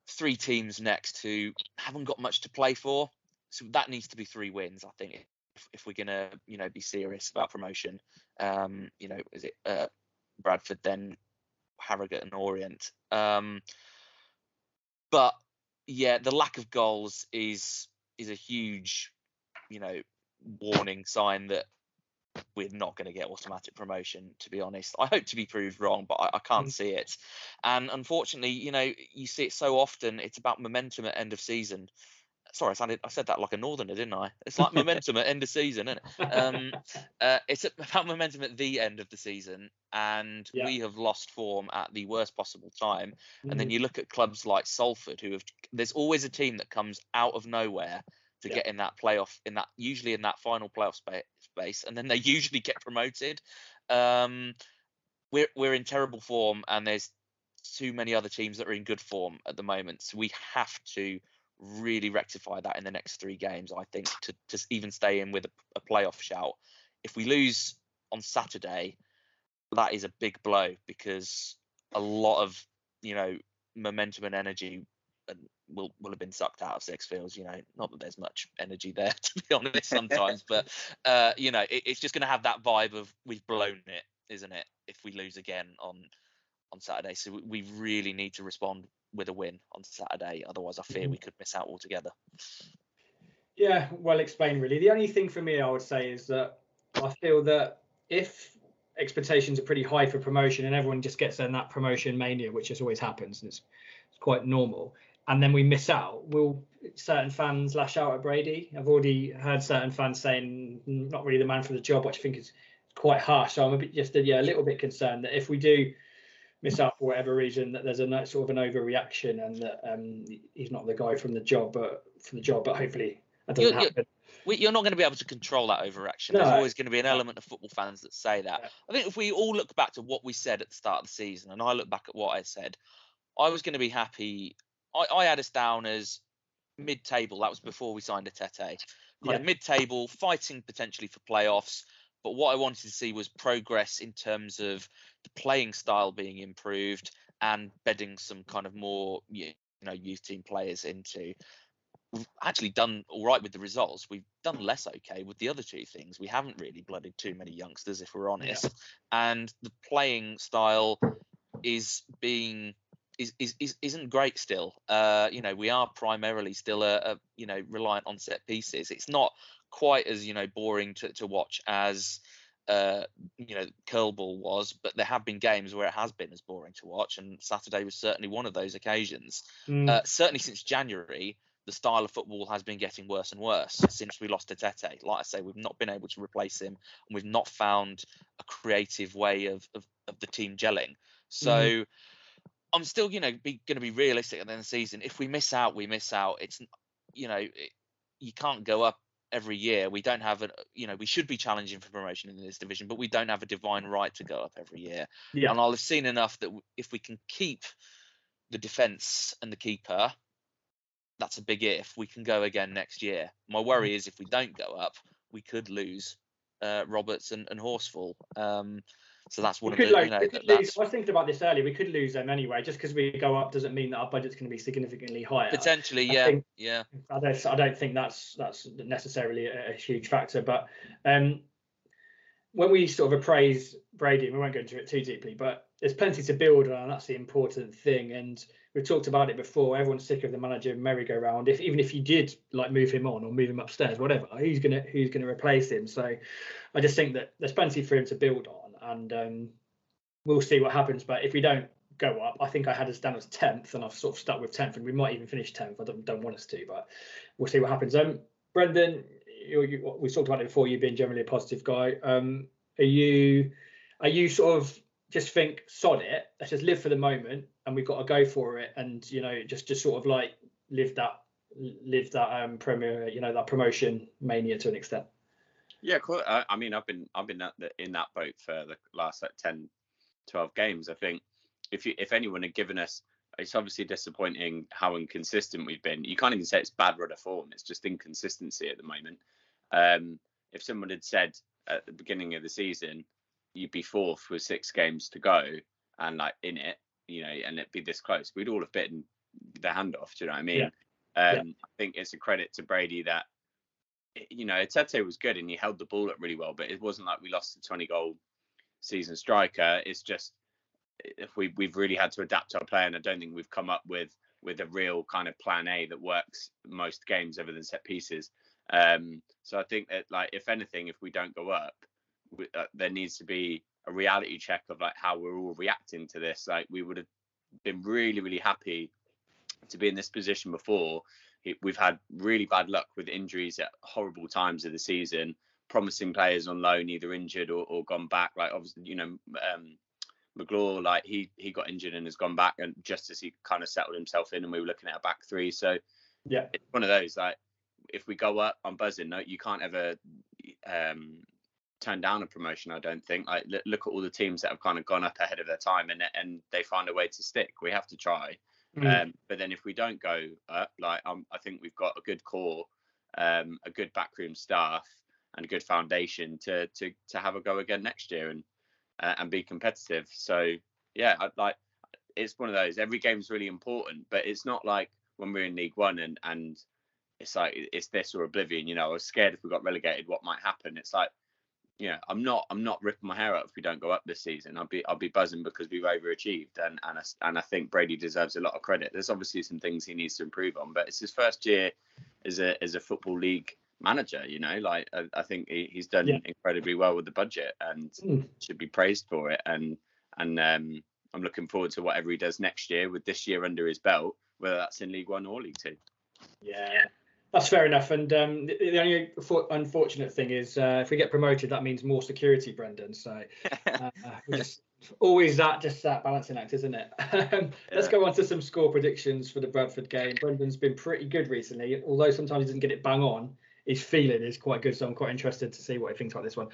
3 teams next who haven't got much to play for. So that needs to be 3 wins, I think, if we're going to, you know, be serious about promotion. You know, is it Bradford, then Harrogate and Orient? But yeah, the lack of goals is a huge, you know, warning sign that we're not going to get automatic promotion, to be honest. I hope to be proved wrong, but I can't see it. And unfortunately, you know, you see it so often. It's about momentum at end of season. Sorry, I said that like a northerner, didn't I? It's like momentum at end of season, isn't it? It's about momentum at the end of the season, and we have lost form at the worst possible time. And then you look at clubs like Salford, who have. There's always a team that comes out of nowhere to get in that playoff, in that final playoff space, and then they usually get promoted. We're in terrible form, and there's too many other teams that are in good form at the moment. So we have to really rectify that in the next 3 games, I think, to even stay in with a playoff shout. If we lose on Saturday, that is a big blow, because a lot of, you know, momentum and energy will have been sucked out of Sixfields. You know, not that there's much energy there, to be honest, sometimes, but you know, it's just going to have that vibe of we've blown it, isn't it, if we lose again on on Saturday. So we really need to respond with a win on Saturday. Otherwise, I fear we could miss out altogether. Yeah, well explained, really. The only thing for me, I would say, is that I feel that if expectations are pretty high for promotion and everyone just gets in that promotion mania, which just always happens, and it's quite normal, and then we miss out, will certain fans lash out at Brady? I've already heard certain fans saying not really the man for the job, which I think is quite harsh. So I'm a little bit concerned that if we do miss out for whatever reason, that there's a sort of an overreaction and that he's not the guy from the job, but hopefully that doesn't happen. You're not going to be able to control that overreaction. No. There's always going to be an element of football fans that say that. Yeah. I think if we all look back to what we said at the start of the season, and I look back at what I said, I was going to be happy. I had us down as mid-table. That was before we signed Atete. Kind of mid-table, fighting potentially for playoffs. But what I wanted to see was progress in terms of the playing style being improved and bedding some kind of more youth team players into. We've actually done all right with the results. We've done less okay with the other two things. We haven't really blooded too many youngsters, if we're honest. Yeah. And the playing style isn't great still. We are primarily still a reliant on set pieces. It's not quite as boring to watch as curl ball was, but there have been games where it has been as boring to watch, and Saturday was certainly one of those occasions. Certainly since January. The style of football has been getting worse and worse since we lost to Tete. Like I say, we've not been able to replace him, and we've not found a creative way of the team gelling. So I'm still, going to be realistic at the end of the season. If we miss out, we miss out. It's, you can't go up every year. We don't have we should be challenging for promotion in this division, but we don't have a divine right to go up every year. Yeah. And I'll have seen enough that if we can keep the defence and the keeper, that's a big if. We can go again next year. My worry is if we don't go up, we could lose Roberts and Horsfall. So that's one of the... I was thinking about this earlier. We could lose them anyway. Just because we go up doesn't mean that our budget's going to be significantly higher. Potentially, yeah. I don't think that's necessarily a huge factor. But when we sort of appraise Brady, and we won't go into it too deeply, but there's plenty to build on, and that's the important thing. And we've talked about it before. Everyone's sick of the manager merry-go-round. Even if you did move him on or move him upstairs, whatever, who's gonna replace him? So I just think that there's plenty for him to build on, and we'll see what happens. But if we don't go up, I think I had us down as 10th, and I've sort of stuck with 10th, and we might even finish 10th. I don't want us to, but we'll see what happens. Brendan, we've talked about it before. You being generally a positive guy, are you sort of? Just think, sod it, let's just live for the moment, and we've got to go for it, and just sort of live that Premier, that promotion mania to an extent. Yeah, cool. I mean, I've been in that boat for the last 10, 12 games. I think if anyone had given us, it's obviously disappointing how inconsistent we've been. You can't even say it's bad rudder form; it's just inconsistency at the moment. If someone had said at the beginning of the season, you'd be fourth with 6 games to go and in it, and it'd be this close, we'd all have bitten the hand off. Do you know what I mean? Yeah. I think it's a credit to Brady that, Tete was good and he held the ball up really well, but it wasn't like we lost a 20-goal season striker. It's just if we've really had to adapt our play, and I don't think we've come up with a real kind of plan A that works most games other than set pieces. So I think that if anything, if we don't go up, there needs to be a reality check of how we're all reacting to this. We would have been really, really happy to be in this position before. We've had really bad luck with injuries at horrible times of the season, promising players on loan either injured or gone back. Obviously, McGlaw, he got injured and has gone back, and just as he kind of settled himself in, and we were looking at a back three. So yeah, it's one of those, if we go up, I'm buzzing. No, you can't ever turn down a promotion, I don't think. Look at all the teams that have kind of gone up ahead of their time and they find a way to stick. We have to try. But then if we don't go up, I think we've got a good core, a good backroom staff and a good foundation to have a go again next year and be competitive. So yeah, it's one of those, every game's really important, but it's not like when we're in League One and it's it's this or oblivion. I was scared if we got relegated what might happen. It's yeah, I'm not ripping my hair out if we don't go up this season. I'll be buzzing because we've overachieved, and I think Brady deserves a lot of credit. There's obviously some things he needs to improve on, but it's his first year as a football league manager. You know, like I think he's done incredibly well with the budget and should be praised for it. And I'm looking forward to whatever he does next year with this year under his belt, whether that's in League One or League Two. Yeah. That's fair enough. And the only unfortunate thing is if we get promoted, that means more security, Brendan. So always that balancing act, isn't it? Let's go on to some score predictions for the Bradford game. Brendan's been pretty good recently, although sometimes he doesn't get it bang on. His feeling is quite good. So I'm quite interested to see what he thinks about this one.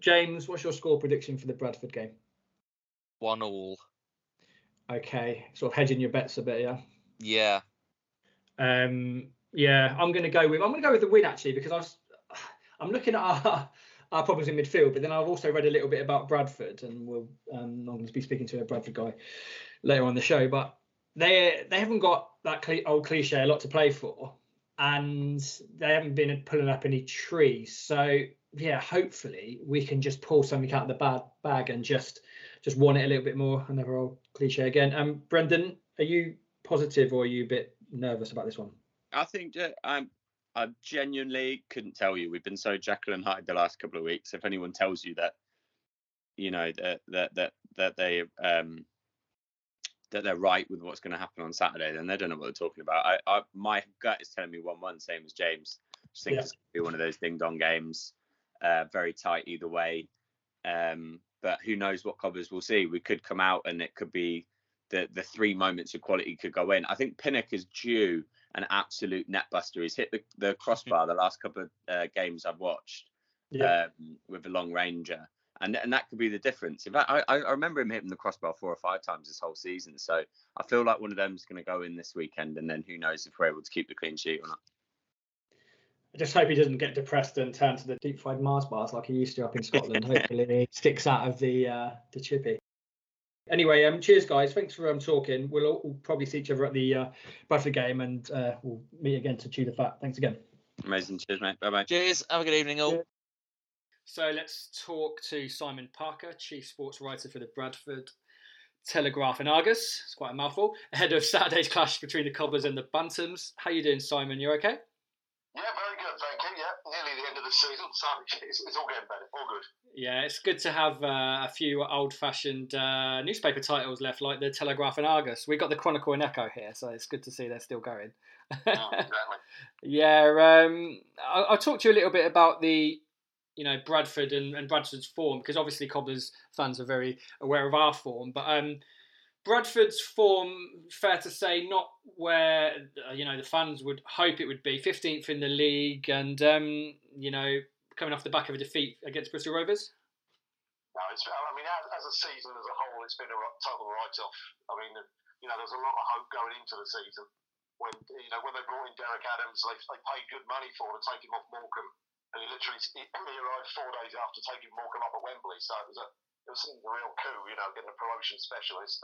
James, what's your score prediction for the Bradford game? 1-1. Okay. Sort of hedging your bets a bit, yeah? Yeah. Yeah, I'm going to go with the win actually, because I'm looking at our problems in midfield, but then I've also read a little bit about Bradford, and we'll I'm going to be speaking to a Bradford guy later on the show. But they haven't got that old cliche a lot to play for, and they haven't been pulling up any trees. So yeah, hopefully we can just pull something out of the bag and just want it a little bit more. Another old cliche again. Brendan, are you positive or are you a bit nervous about this one? I think I genuinely couldn't tell you. We've been so Jekyll and Hyde the last couple of weeks. If anyone tells you that, you know, that they're right with what's going to happen on Saturday, then they don't know what they're talking about. My gut is telling me 1-1, same as James. I think it's going to be one of those ding dong games, very tight either way. But who knows what Cobbers will see? We could come out and it could be the three moments of quality could go in. I think Pinnock is due an absolute net buster. He's hit the crossbar the last couple of games I've watched with a long ranger, and that could be the difference. In fact, I remember him hitting the crossbar 4 or 5 times this whole season, so I feel like one of them is going to go in this weekend, and then who knows if we're able to keep the clean sheet or not. I just hope he doesn't get depressed and turn to the deep fried Mars bars like he used to up in Scotland. Hopefully he sticks out of the chippy. Anyway, cheers, guys. Thanks for talking. We'll all probably see each other at the Bradford game, and we'll meet again to chew the fat. Thanks again. Amazing. Cheers, mate. Bye-bye. Cheers. Have a good evening, all. So let's talk to Simon Parker, chief sports writer for the Bradford Telegraph and Argus. It's quite a mouthful. Ahead of Saturday's clash between the Cobblers and the Bantams. How you doing, Simon? You okay? Yeah, very good, thank you. Yeah, nearly the end of the season, so it's all getting better. All good. Yeah, it's good to have a few old-fashioned newspaper titles left, like the Telegraph and Argus. We got the Chronicle and Echo here, so it's good to see they're still going. Oh, exactly. Yeah, I'll talk to you a little bit about the, you know, Bradford and Bradford's form, because obviously Cobblers fans are very aware of our form, but Bradford's form, fair to say, not where you know the fans would hope it would be. 15th in the league, and you know, coming off the back of a defeat against Bristol Rovers? No, I mean, as a season as a whole, it's been a total write-off. I mean, you know, there was a lot of hope going into the season. When they brought in Derek Adams, they paid good money for to take him off Morecambe. And he arrived 4 days after taking Morecambe up at Wembley. So it was a real coup, you know, getting a promotion specialist.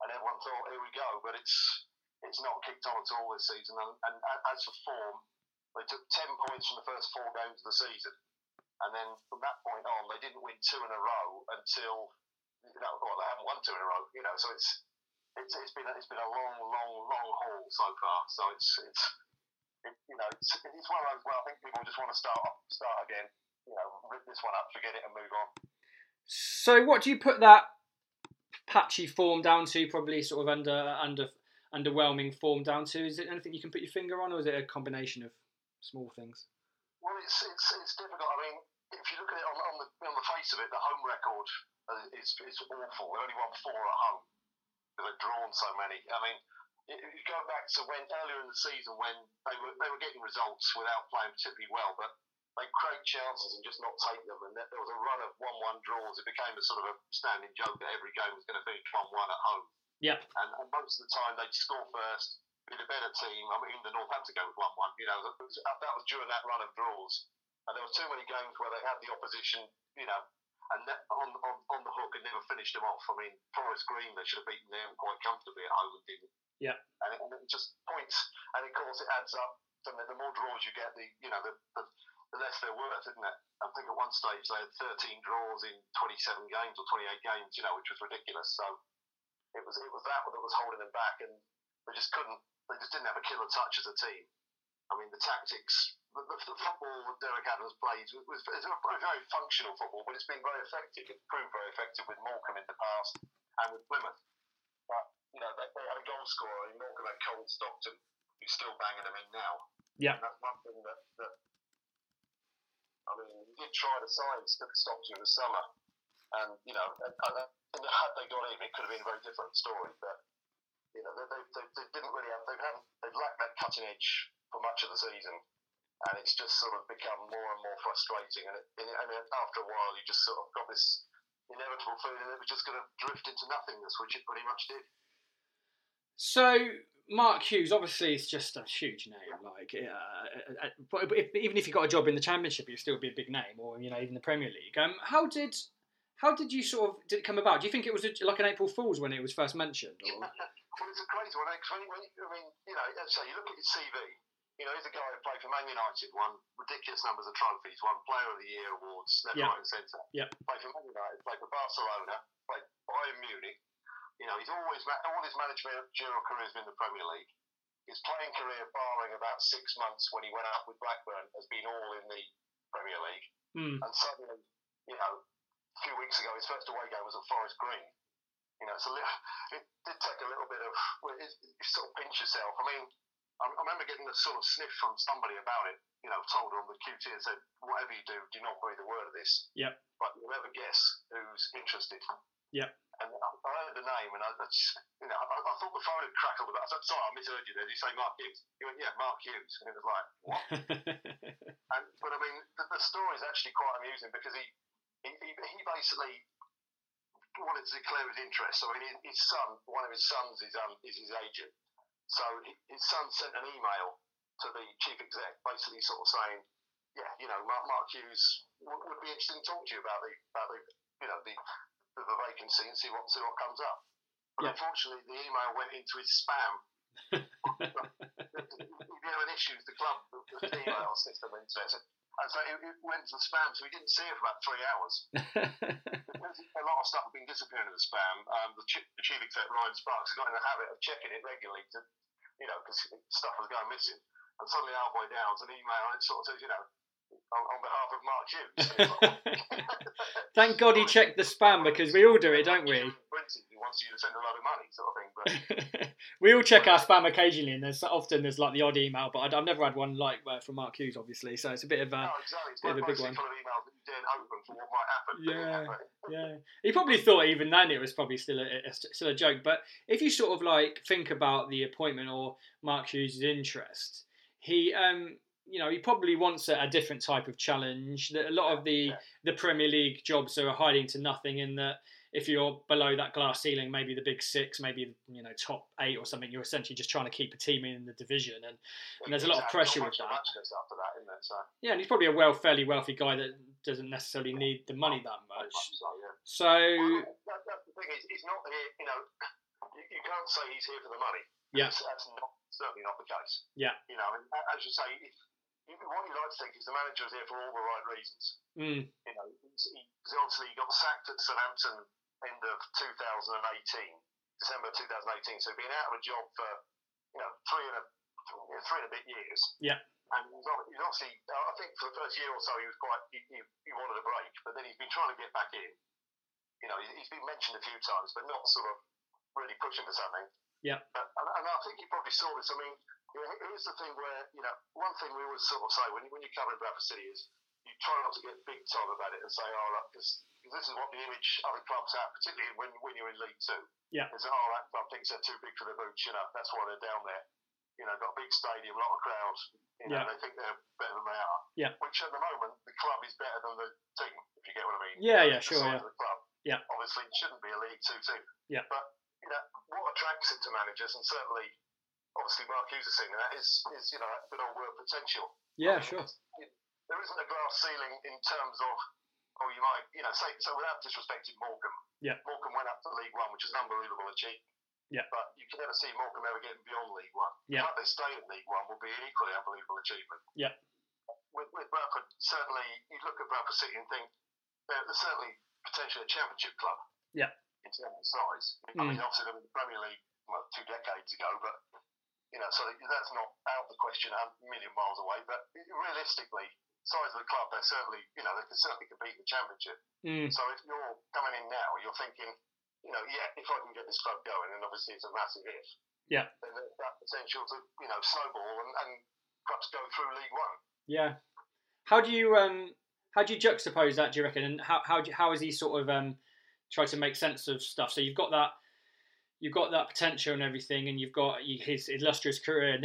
And everyone thought, here we go. But it's not kicked on at all this season. And as for form, they took 10 points from the first 4 games of the season. And then from that point on, they didn't win 2 in a row until, you know, well, they haven't won 2 in a row, you know. So it's been a long, long, long haul so far. So it's one of those where I think people just want to start again, you know, rip this one up, forget it and move on. So what do you put that patchy form down to, probably sort of underwhelming form down to? Is it anything you can put your finger on, or is it a combination of small things? Well, it's difficult. I mean, if you look at it on the face of it, the home record is awful. They only won 4 at home because they've drawn so many. I mean, if you go back to when earlier in the season when they were getting results without playing particularly well, but they create chances and just not take them. And there was a run of 1-1 draws. It became a sort of a standing joke that every game was going to finish 1-1 at home. Yeah. And most of the time they'd score first. A better team. I mean, the Northampton game was 1-1. You know, that was during that run of draws, and there were too many games where they had the opposition, you know, and on the hook and never finished them off. I mean, Forest Green, they should have beaten them quite comfortably at home and didn't. Yeah, and it just points, and of course it adds up. And the more draws you get, the you know the less they're worth, isn't it? I think at one stage they had 13 draws in 27 games or 28 games, you know, which was ridiculous. So it was that that was holding them back, and they just didn't have a killer touch as a team. I mean, the tactics, the football that Derek Adams plays is a very functional football, but it's been very effective. It's proved very effective with Morecambe in the past and with Plymouth. But you know, they had a goal scorer in Morecambe, that Cole Stockton, who's still banging them in now. Yeah, and that's one thing that I mean, he did try to sign Stockton in the summer, and you know, and had they got him, it could have been a very different story. But you know, they didn't really have, they've lacked that cutting edge for much of the season, and it's just sort of become more and more frustrating. And after a while, you just sort of got this inevitable feeling that it was just going to drift into nothingness, which it pretty much did. So Mark Hughes, obviously, is just a huge name. Like, but even if you got a job in the Championship, you'd still be a big name, or you know, even the Premier League. How did it come about? Do you think it was like an April Fool's when it was first mentioned? Or? Well, it's a crazy one. So you look at his CV. You know, he's a guy who played for Man United, won ridiculous numbers of trophies, won Player of the Year awards, left, right, and centre. Yep. Played for Man United, played for Barcelona, played for Bayern Munich. You know, he's always all his managerial career has been in the Premier League. His playing career, barring about 6 months when he went up with Blackburn, has been all in the Premier League. Mm. And suddenly, you know, a few weeks ago, his first away game was at Forest Green. You know, it did take a little bit of, you sort of pinch yourself. I mean, I remember getting a sort of sniff from somebody about it. You know, told her on the QT and said, "Whatever you do not breathe a word of this." Yep. But you'll never guess who's interested. Yep. And I heard the name, and I thought the phone had crackled. I said, "Sorry, I misheard you there. Did you say Mark Hughes?" He went, "Yeah, Mark Hughes." And it was like, what? But I mean, the story is actually quite amusing because he basically wanted to declare his interest. So I mean, his son, one of his sons, is his agent. So his son sent an email to the chief exec, basically sort of saying, "Yeah, you know, Mark Hughes would be interested in talking to you about the vacancy and see what comes up." But unfortunately, the email went into his spam. He had issues the club with the email system, and so it went to the spam. So we didn't see it for about 3 hours. A lot of stuff had been disappearing in the spam. The chief exec Ryan Sparks has got in the habit of checking it regularly to, you know, because stuff was going missing. And suddenly, halfway down, it's an email, and it sort of says, you know, on behalf of Mark Hughes. Thank God he checked the spam, because we all do it, don't we? He wants you to send a lot of money, sort of thing. But we all check our spam occasionally, and there's like the odd email, but I've never had one like from Mark Hughes, obviously. So it's a bit of a big one. Yeah, yeah. He probably thought even then it was probably still a joke. But if you sort of like think about the appointment or Mark Hughes' interest, he, you know, he probably wants a different type of challenge. That a lot of the Premier League jobs are hiding to nothing, in that if you're below that glass ceiling, maybe the big six, maybe you know top eight or something, you're essentially just trying to keep a team in the division, and there's a lot of pressure with that. After that, isn't it? So. Yeah, and he's probably a fairly wealthy guy that doesn't necessarily need the money that much. So that's the thing is, he's not here. You know, you can't say he's here for the money. Yeah, that's certainly not the case. Yeah, you know, and as you say. What you like to think is the manager is here for all the right reasons. Mm. You know, he obviously got sacked at Southampton end of 2018, December 2018. So he'd been out of a job for three and a bit years. Yeah. And he's obviously, I think for the first year or so, he was quite he wanted a break, but then he's been trying to get back in. You know, he's been mentioned a few times, but not sort of really pushing for something. Yeah. And I think you probably saw this. I mean. Here's the thing where, you know, one thing we always sort of say when you're covering Bradford City is you try not to get big time about it and say, oh, look, cause this is what the image other clubs have, particularly when you're in League Two. Yeah. It's, oh, that club thinks they're too big for their boots, you know, that's why they're down there. You know, got a big stadium, a lot of crowds, you know, they think they're better than they are. Yeah. Which at the moment, the club is better than the team, if you get what I mean. Yeah, yeah, sure. Yeah. The club, yeah. Obviously, it shouldn't be a League Two team. Yeah. But, you know, what attracts it to managers, and certainly, obviously, Mark Hughes is saying that is you know, good old word potential. Yeah, I mean, sure. There isn't a glass ceiling in terms of, or you might, you know, say so without disrespecting Morecambe. Yeah. Morecambe went up to League One, which is an unbelievable achievement. Yeah. But you can never see Morecambe ever getting beyond League One. Yeah. The fact they stay in League One will be an equally unbelievable achievement. Yeah. with Bradford, certainly you look at Bradford City and think they're certainly potentially a championship club. Yeah. In terms of size. I mean, obviously they were in the Premier League 2 decades ago, but you know, so that's not out of the question, a million miles away. But realistically, size of the club, they're certainly, you know, they can certainly compete in the championship. So if you're coming in now, you're thinking, you know, yeah, if I can get this club going, and obviously it's a massive if. Yeah. Then there's that potential to, you know, snowball and perhaps go through League One. Yeah. How do you juxtapose that, do you reckon? And how has he sort of tried to make sense of stuff? So you've got that potential and everything, and you've got his illustrious career, and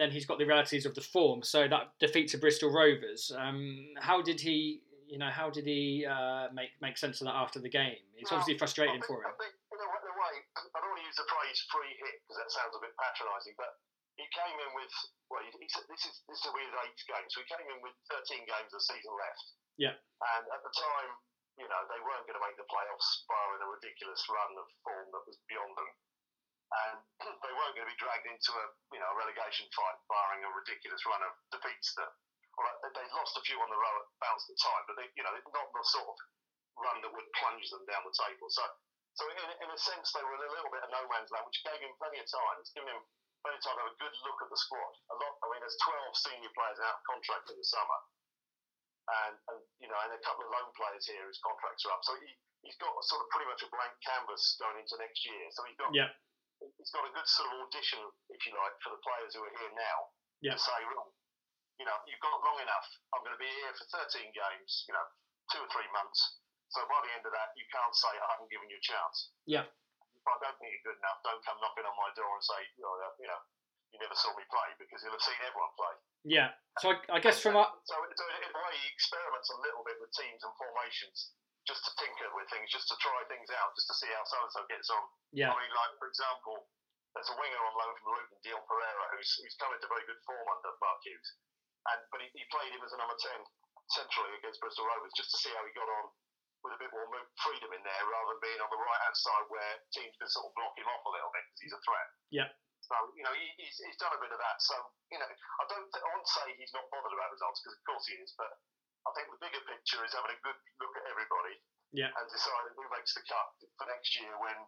then he's got the realities of the form. So that defeat to Bristol Rovers. How did he make sense of that after the game? It's obviously frustrating for him. I think, in a way, I don't want to use the phrase "free hit" because that sounds a bit patronising, but he came in with he said this is with 8 games, so he came in with 13 games of the season left. Yeah, and at the time, you know, they weren't going to make the playoffs barring a ridiculous run of form that was beyond them. And they weren't going to be dragged into a relegation fight barring a ridiculous run of defeats that, or they lost a few on the row at bounce at the time, but not the sort of run that would plunge them down the table. So in a sense, they were in a little bit of no man's land, which gave him plenty of time. It's given him plenty of time to have a good look at the squad. A lot. I mean, there's 12 senior players out of contract in the summer. And a couple of loan players here whose contracts are up. So he's got sort of pretty much a blank canvas going into next year. So he's got a good sort of audition, if you like, for the players who are here now to say, you've got long enough. I'm going to be here for 13 games, 2 or 3 months. So by the end of that, you can't say I haven't given you a chance. Yeah. If I don't think you're good enough, don't come knocking on my door and say, you never saw me play, because you'll have seen everyone play. Yeah, so I guess from that... So in a way, he experiments a little bit with teams and formations just to tinker with things, just to try things out, just to see how so-and-so gets on. Yeah. I mean, like, for example, there's a winger on loan from Luton, Dion Pereira, who's come into very good form under Mark Hughes. But he played him as a number 10 centrally against Bristol Rovers just to see how he got on with a bit more freedom in there rather than being on the right-hand side where teams can sort of block him off a little bit because he's a threat. Yeah. So, he's done a bit of that. So, I wouldn't say he's not bothered about results, because of course he is, but I think the bigger picture is having a good look at everybody and deciding who makes the cut for next year when,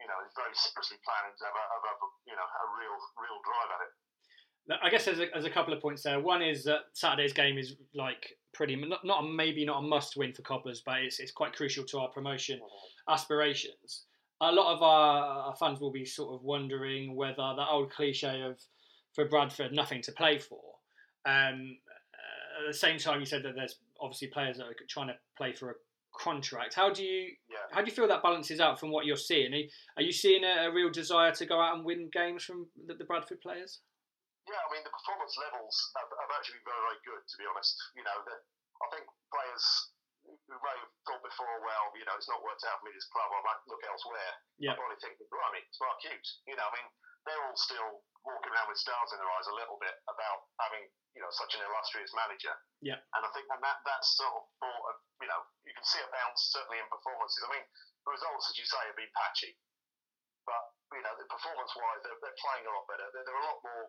he's very seriously planning to have a real drive at it. I guess there's a couple of points there. One is that Saturday's game is like pretty, not a must-win for Cobblers, but it's quite crucial to our promotion aspirations. A lot of our fans will be sort of wondering whether that old cliche of, for Bradford, nothing to play for. At the same time, you said that there's obviously players that are trying to play for a contract. How do you feel that balances out from what you're seeing? Are you seeing a real desire to go out and win games from the Bradford players? Yeah, I mean, the performance levels have actually been very, very good, to be honest. I think players... who may have thought before, it's not worked out for me, this club, I might look elsewhere. Yeah. I probably think, blimey, it's Mark Hughes. They're all still walking around with stars in their eyes a little bit about having, such an illustrious manager. Yeah. And I think that sort of brought a, you can see a bounce certainly in performances. I mean, the results, as you say, have been patchy. But, the performance-wise, they're playing a lot better. They're a lot more,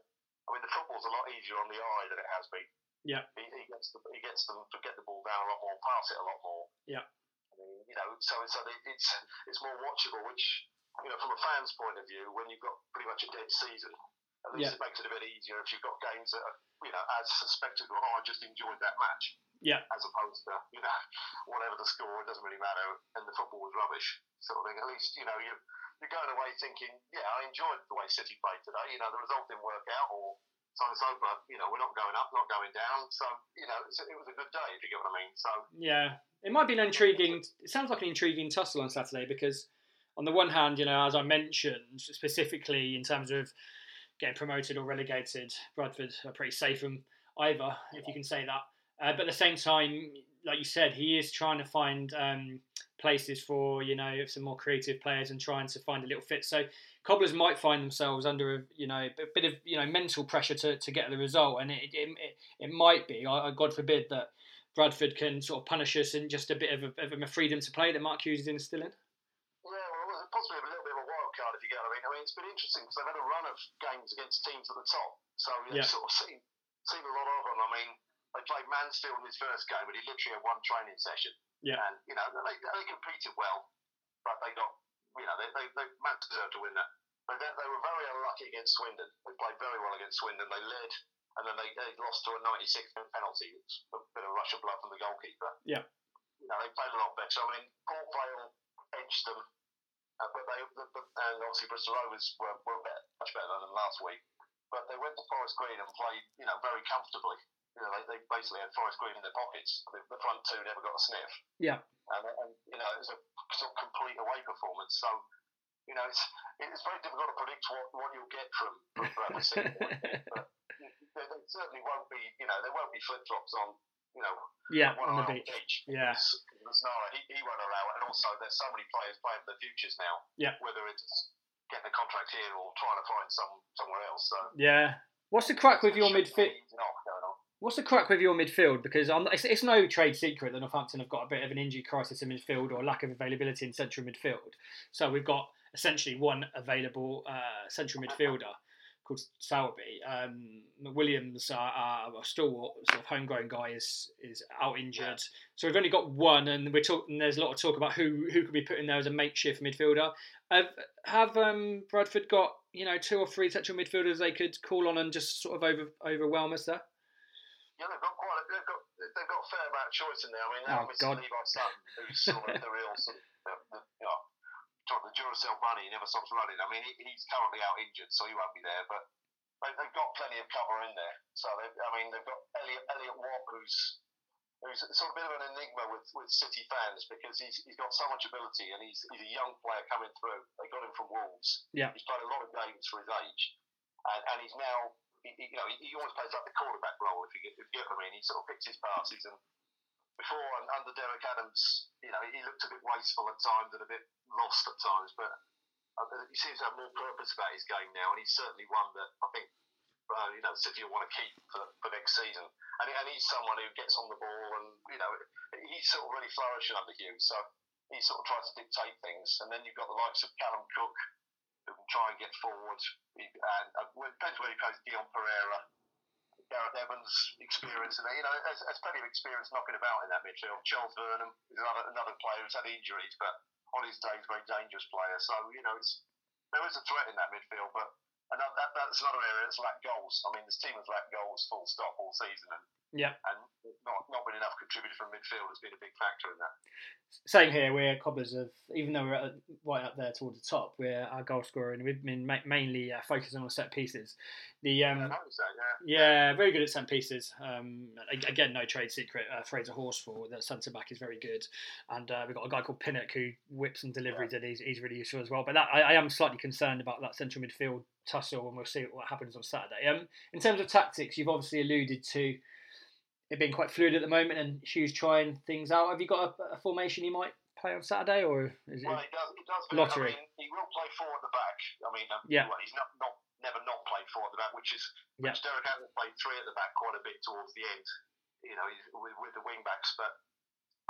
I mean, the football's a lot easier on the eye than it has been. Yeah, he gets them to get the ball down a lot more, pass it a lot more. Yeah, I mean, so it's more watchable. Which from a fan's point of view, when you've got pretty much a dead season, at least it makes it a bit easier if you've got games that are as a spectacle. I just enjoyed that match. Yeah, as opposed to whatever the score, it doesn't really matter, and the football was rubbish sort of thing. At least you're going away thinking, I enjoyed the way City played today. The result didn't work out or. So it's over, we're not going up, not going down. So, it was a good day, if you get what I mean. So yeah, it might be it sounds like an intriguing tussle on Saturday because on the one hand, as I mentioned, specifically in terms of getting promoted or relegated, Bradford are pretty safe from either, if you can say that. But at the same time, like you said, he is trying to find places for, some more creative players and trying to find a little fit. So Cobblers might find themselves under, a bit of, mental pressure to get the result. And it might be, God forbid, that Bradford can sort of punish us in just a bit of a freedom to play that Mark Hughes is instilling. Yeah, well, possibly a little bit of a wild card, if you get what I mean. I mean, it's been interesting because they've had a run of games against teams at the top. So you've sort of seen a lot of them. I mean, They played Mansfield in his first game, but he literally had one training session. Yeah. And, you know, they competed well, but they got, you know, they Mansfield deserved to win that. But they were very unlucky against Swindon. They played very well against Swindon. They led, and then they lost to a 96th penalty. It's a bit of a rush of blood from the goalkeeper. Yeah. You know, they played a lot better. I mean, Port Vale edged them, but and obviously Bristol Rovers were better, much better than last week. But they went to Forest Green and played, you know, very comfortably. You know, they basically had Forest Green in their pockets. The front two never got a sniff. Yeah. And you know, it was a sort of complete away performance. So, you know, it's very difficult to predict what you'll get from Bradford City. But they certainly won't be, you know, there won't be flip-flops on, you know, yeah, on the beach. Yeah. He won't allow it. And also, there's so many players playing for the futures now. Yeah. Whether it's getting a contract here or trying to find somewhere else. So. Yeah. What's the crack with your midfield? What's the crack with your midfield? Because it's no trade secret that Northampton have got a bit of an injury crisis in midfield or lack of availability in central midfield. So we've got essentially one available central midfielder called Sowerby. Williams, our stalwart sort of homegrown guy, is out injured. So we've only got one, and there's a lot of talk about who could be put in there as a makeshift midfielder. Have Bradford got, you know, two or three central midfielders they could call on and just sort of overwhelm us there? Yeah, they've got a fair amount of choice in there. I mean, obviously Levi Sutton, who's sort of the real sort of the Duracell bunny, he never stops running. I mean, he's currently out injured, so he won't be there. But they've got plenty of cover in there. So they've got Elliot Watt, who's sort of a bit of an enigma with City fans because he's got so much ability and he's a young player coming through. They got him from Wolves. Yeah, he's played a lot of games for his age, and he's now. You know, he always plays like the quarterback role, if you get what I mean. He sort of picks his passes, and before and under Derek Adams, you know, he looked a bit wasteful at times and a bit lost at times, but he seems to have more purpose about his game now, and he's certainly one that I think, you know, City will want to keep for next season. And he's someone who gets on the ball, and, you know, he's sort of really flourishing under Hughes, so he sort of tries to dictate things. And then you've got the likes of Callum Cook, who can try and get forward, and depends where he plays. Dion Pereira, Gareth Evans, experience, and you know, there's plenty of experience knocking about in that midfield. Charles Vernon is another player who's had injuries, but on his day, he's a very dangerous player. So you know, there is a threat in that midfield, but that's another area that's lacked goals. I mean, this team has lacked goals, full stop, all season, and not been enough contributed from midfield has been a big factor in that. Same here. We're cobblers of, even though we're right up there towards the top, we're our goal scorer, and we've been mainly focusing on set pieces. Very good at set pieces. Again, no trade secret. Fraser Horsfall, the centre back, is very good, and we've got a guy called Pinnock who whips some deliveries, and he's really useful as well. But I am slightly concerned about that central midfield tussle, and we'll see what happens on Saturday. In terms of tactics, you've obviously alluded to it being quite fluid at the moment, and Hughes trying things out. Have you got a formation he might play on Saturday, or is it he does lottery? I mean, he will play four at the back. I mean, well, he's never not played four at the back, which Derek Adams played three at the back quite a bit towards the end. You know, with the wing backs, but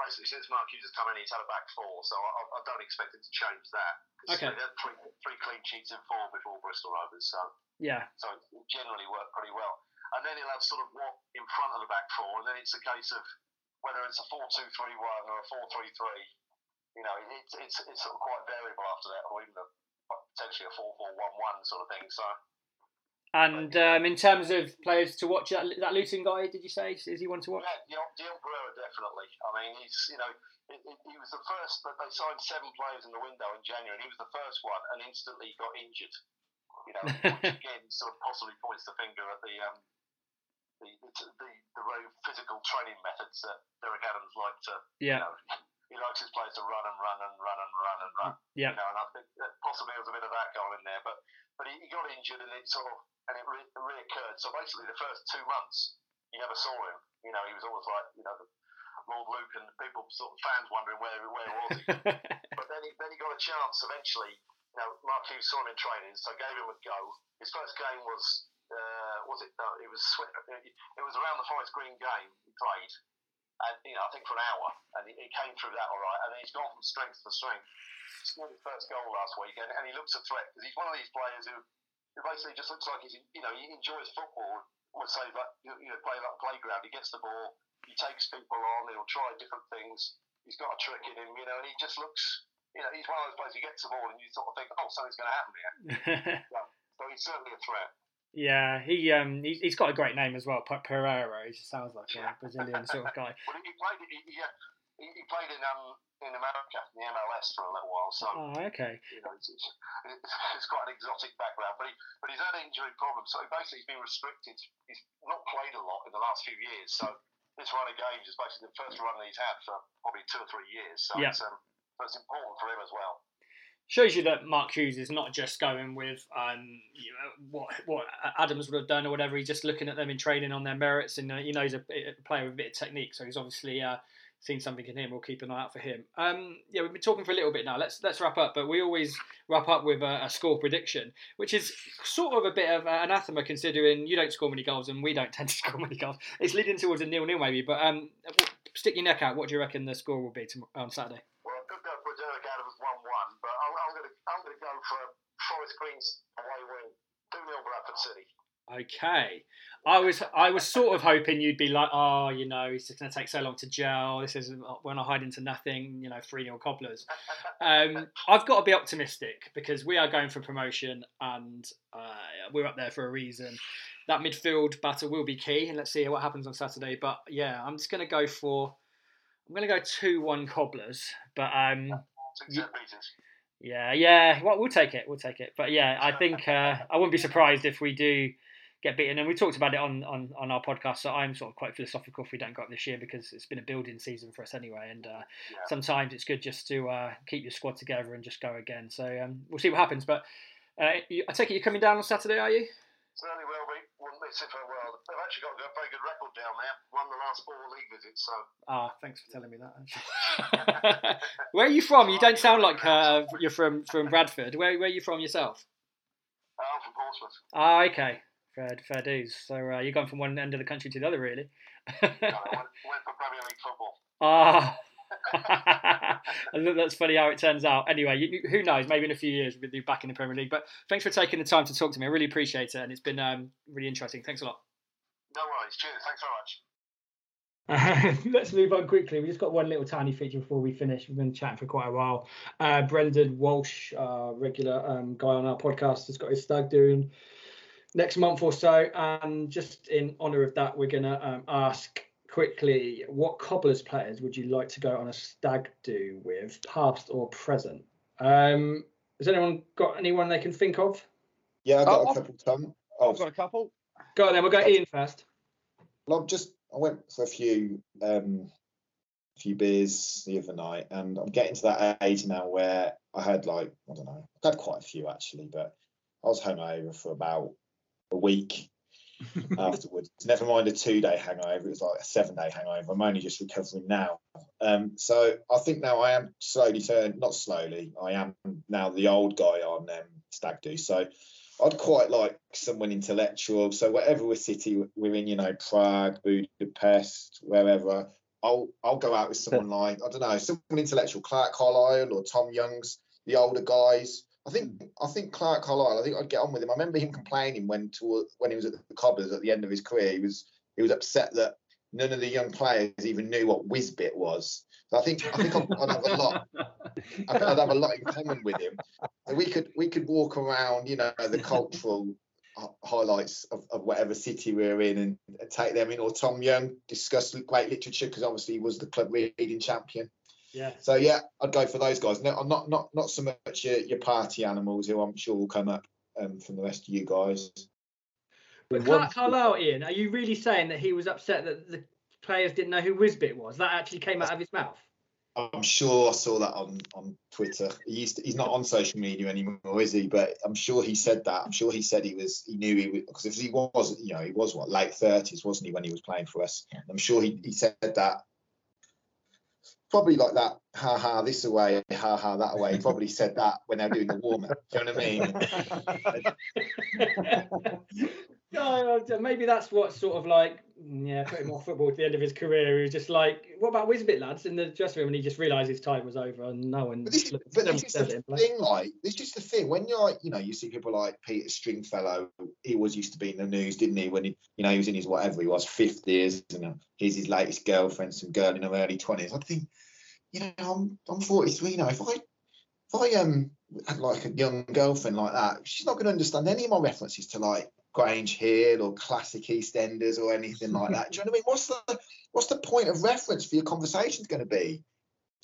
basically since Mark Hughes has come in, he's had a back four, so I don't expect him to change that. Okay. They had three clean sheets in four before Bristol Rovers, so it generally worked pretty well. And then he'll have sort of what in front of the back four, and then it's a case of whether it's a 4-2-3-1 or a 4-3-3. You know, it's sort of quite variable after that, or even potentially a 4-4-1-1 sort of thing. So. And in terms of players to watch, that Luton guy, did you say is he one to watch? Yeah, Dion Pereira definitely. I mean, he's, you know, he was the first, but they signed seven players in the window in January, and he was the first one, and instantly got injured. You know, which again sort of possibly points the finger at the very physical training methods that Derek Adams likes to, you know, he likes his players to run. Yeah. You know, and I think that possibly there was a bit of that going in there, but he got injured and it reoccurred. So basically, the first 2 months you never saw him. You know, he was always like, you know, the Lord Luke, and people sort of fans wondering where was he. But then he got a chance eventually. You know, Mark Hughes saw him in training, so gave him a go. His first game was. It was around the Forest Green game he played, and you know, I think for an hour, and he came through that all right, and he's gone from strength to strength. He scored his first goal last week, and he looks a threat because he's one of these players who who basically just looks like he's, you know, he enjoys football. Would say that, you know, play that playground. He gets the ball, he takes people on, he'll try different things. He's got a trick in him, you know, and he just looks, you know, he's one of those players who gets the ball and you sort of think, oh, something's going to happen here. Yeah. So he's certainly a threat. Yeah, he's got a great name as well, Pereira. He just sounds like a Brazilian sort of guy. Well, he played in America, in the MLS for a little while. So, you know, it's quite an exotic background, but he's had injury problems. So basically, he's been restricted. He's not played a lot in the last few years. So this run of games is basically the first run that he's had for probably 2 or 3 years. So it's important for him as well. Shows you that Mark Hughes is not just going with you know, what Adams would have done or whatever. He's just looking at them in training on their merits, and he knows a player with a bit of technique. So he's obviously seen something in him. We'll keep an eye out for him. Yeah, we've been talking for a little bit now. Let's wrap up, but we always wrap up with a score prediction, which is sort of a bit of anathema considering you don't score many goals and we don't tend to score many goals. It's leading towards a 0-0 maybe, but stick your neck out. What do you reckon the score will be on Saturday? For Forest Green's away win, 2-0 Bradford City. Okay, I was sort of hoping you'd be like, oh, you know, it's just going to take so long to gel. This is when I hide into nothing. You know, 3-0 Cobblers. I've got to be optimistic because we are going for promotion and we're up there for a reason. That midfield battle will be key, and let's see what happens on Saturday. But yeah, I'm just going to go for 2-1 Cobblers, but Yeah. Well, we'll take it. But yeah, I think I wouldn't be surprised if we do get beaten. And we talked about it on our podcast, so I'm sort of quite philosophical if we don't go up this year because it's been a building season for us anyway. And sometimes it's good just to keep your squad together and just go again. So we'll see what happens. But I take it you're coming down on Saturday, are you? Certainly will be. Wouldn't miss it for a while. They've actually got a very good record down there. Won the last 4 league visits. So. Ah, thanks for telling me that. Where are you from? You don't sound like you're from Bradford. Where are you from yourself? I'm from Portsmouth. Ah, okay. Fair dues. So you're going from one end of the country to the other, really. No, I went for Premier League football. Ah. That's funny how it turns out. Anyway, who knows, maybe in a few years we'll be back in the Premier League, but thanks for taking the time to talk to me. I really appreciate it, and it's been really interesting. Thanks a lot. No worries, cheers, thanks very much. Let's move on quickly. We just got one little tiny feature before we finish. We've been chatting for quite a while. Brendan Walsh, regular guy on our podcast, has got his stag doing next month or so, and just in honour of that, we're going to ask quickly, what Cobblers players would you like to go on a stag do with, past or present? Has anyone got anyone they can think of? Yeah, I've got a couple. Go on then, we'll go Ian first. Well, I went for a few beers the other night, and I'm getting to that age now where I had I've had quite a few actually, but I was hungover for about a week afterwards. Never mind a 2-day hangover, it was like a 7-day hangover. I'm only just recovering now. So I think now I am I am now the old guy on stag do. So I'd quite like someone intellectual. So whatever city we're in, you know, Prague, Budapest, wherever, I'll go out with someone like, I don't know, someone intellectual, Clark Carlisle or Tom Youngs, the older guys. I think Clark Carlisle, I'd get on with him. I remember him complaining when he was at the Cobblers at the end of his career. He was upset that none of the young players even knew what Whizbit was. So I think I'd have a lot in common with him. So we could walk around, you know, the cultural highlights of whatever city we're in and take them in. Or Tom Young, discuss great literature because obviously he was the club reading champion. Yeah. So yeah, I'd go for those guys. No, I'm not so much your party animals, who I'm sure will come up from the rest of you guys. But Carlisle, Ian, are you really saying that he was upset that the players didn't know who Whizbit was? That actually came out of his mouth. I'm sure I saw that on Twitter. He's not on social media anymore, is he? But I'm sure he said that. I'm sure he said he knew because if he was, you know, he was late 30s, wasn't he, when he was playing for us? I'm sure he said that. Probably like that, ha ha this away, ha ha that away. Probably said that when they were doing the warm up. Do you know what I mean? No, maybe that's what sort of like, yeah, put him off football to the end of his career. He was just like, what about Wisbit, lads, in the dressing room? And he just realised his time was over and no one... But this is the thing. When you're like, you know, you see people like Peter Stringfellow, he always used to be in the news, didn't he? When he, you know, he was in his whatever he was, 50s, and here's his latest girlfriend, some girl in her early 20s. I think, you know, I'm 43 now. If I had like a young girlfriend like that, she's not going to understand any of my references to like Grange Hill or classic EastEnders or anything like that. Do you know what I mean? What's the point of reference for your conversations going to be?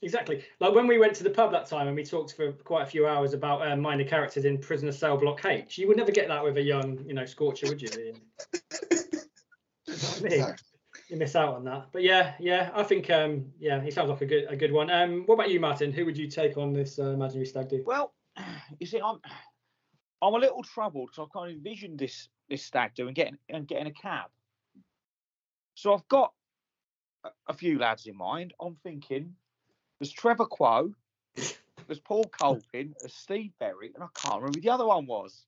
Exactly. Like when we went to the pub that time and we talked for quite a few hours about minor characters in Prisoner Cell Block H, you would never get that with a young, you know, scorcher, would you? You miss out on that. But yeah, I think he sounds like a good one. What about you, Martin? Who would you take on this imaginary stag do? Well, you see, I'm a little troubled because I've kind of envisioned this stag do and getting a cab. So I've got a few lads in mind. I'm thinking there's Trevor Quo, there's Paul Colpin, there's Steve Berry, and I can't remember who the other one was.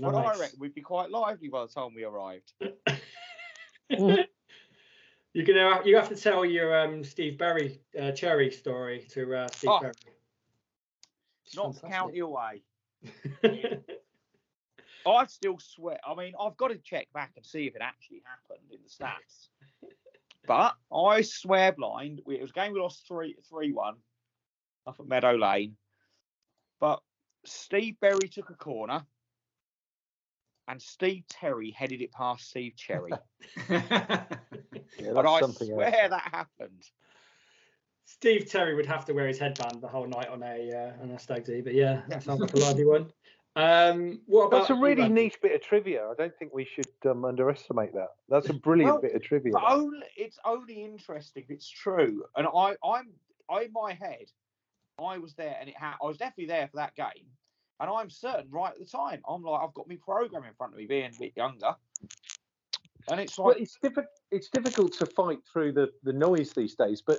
Nice. But I reckon we'd be quite lively by the time we arrived. You have to tell your Steve Berry cherry story to Steve Berry. Not county away. I still swear. I mean, I've got to check back and see if it actually happened in the stats. But I swear blind, it was a game we lost 3-1 up at Meadow Lane. But Steve Berry took a corner, and Steve Terry headed it past Steve Cherry. But I swear that happened. Steve Terry would have to wear his headband the whole night on a stag do, but yeah, that sounds like a lively one. That's a really niche bit of trivia. I don't think we should underestimate that. That's a brilliant bit of trivia. But it's only interesting if it's true. And I in my head, I was there, and I was definitely there for that game. And I'm certain right at the time, I'm like, I've got my programme in front of me, being a bit younger. And it's like... Well, it's difficult to fight through the noise these days, but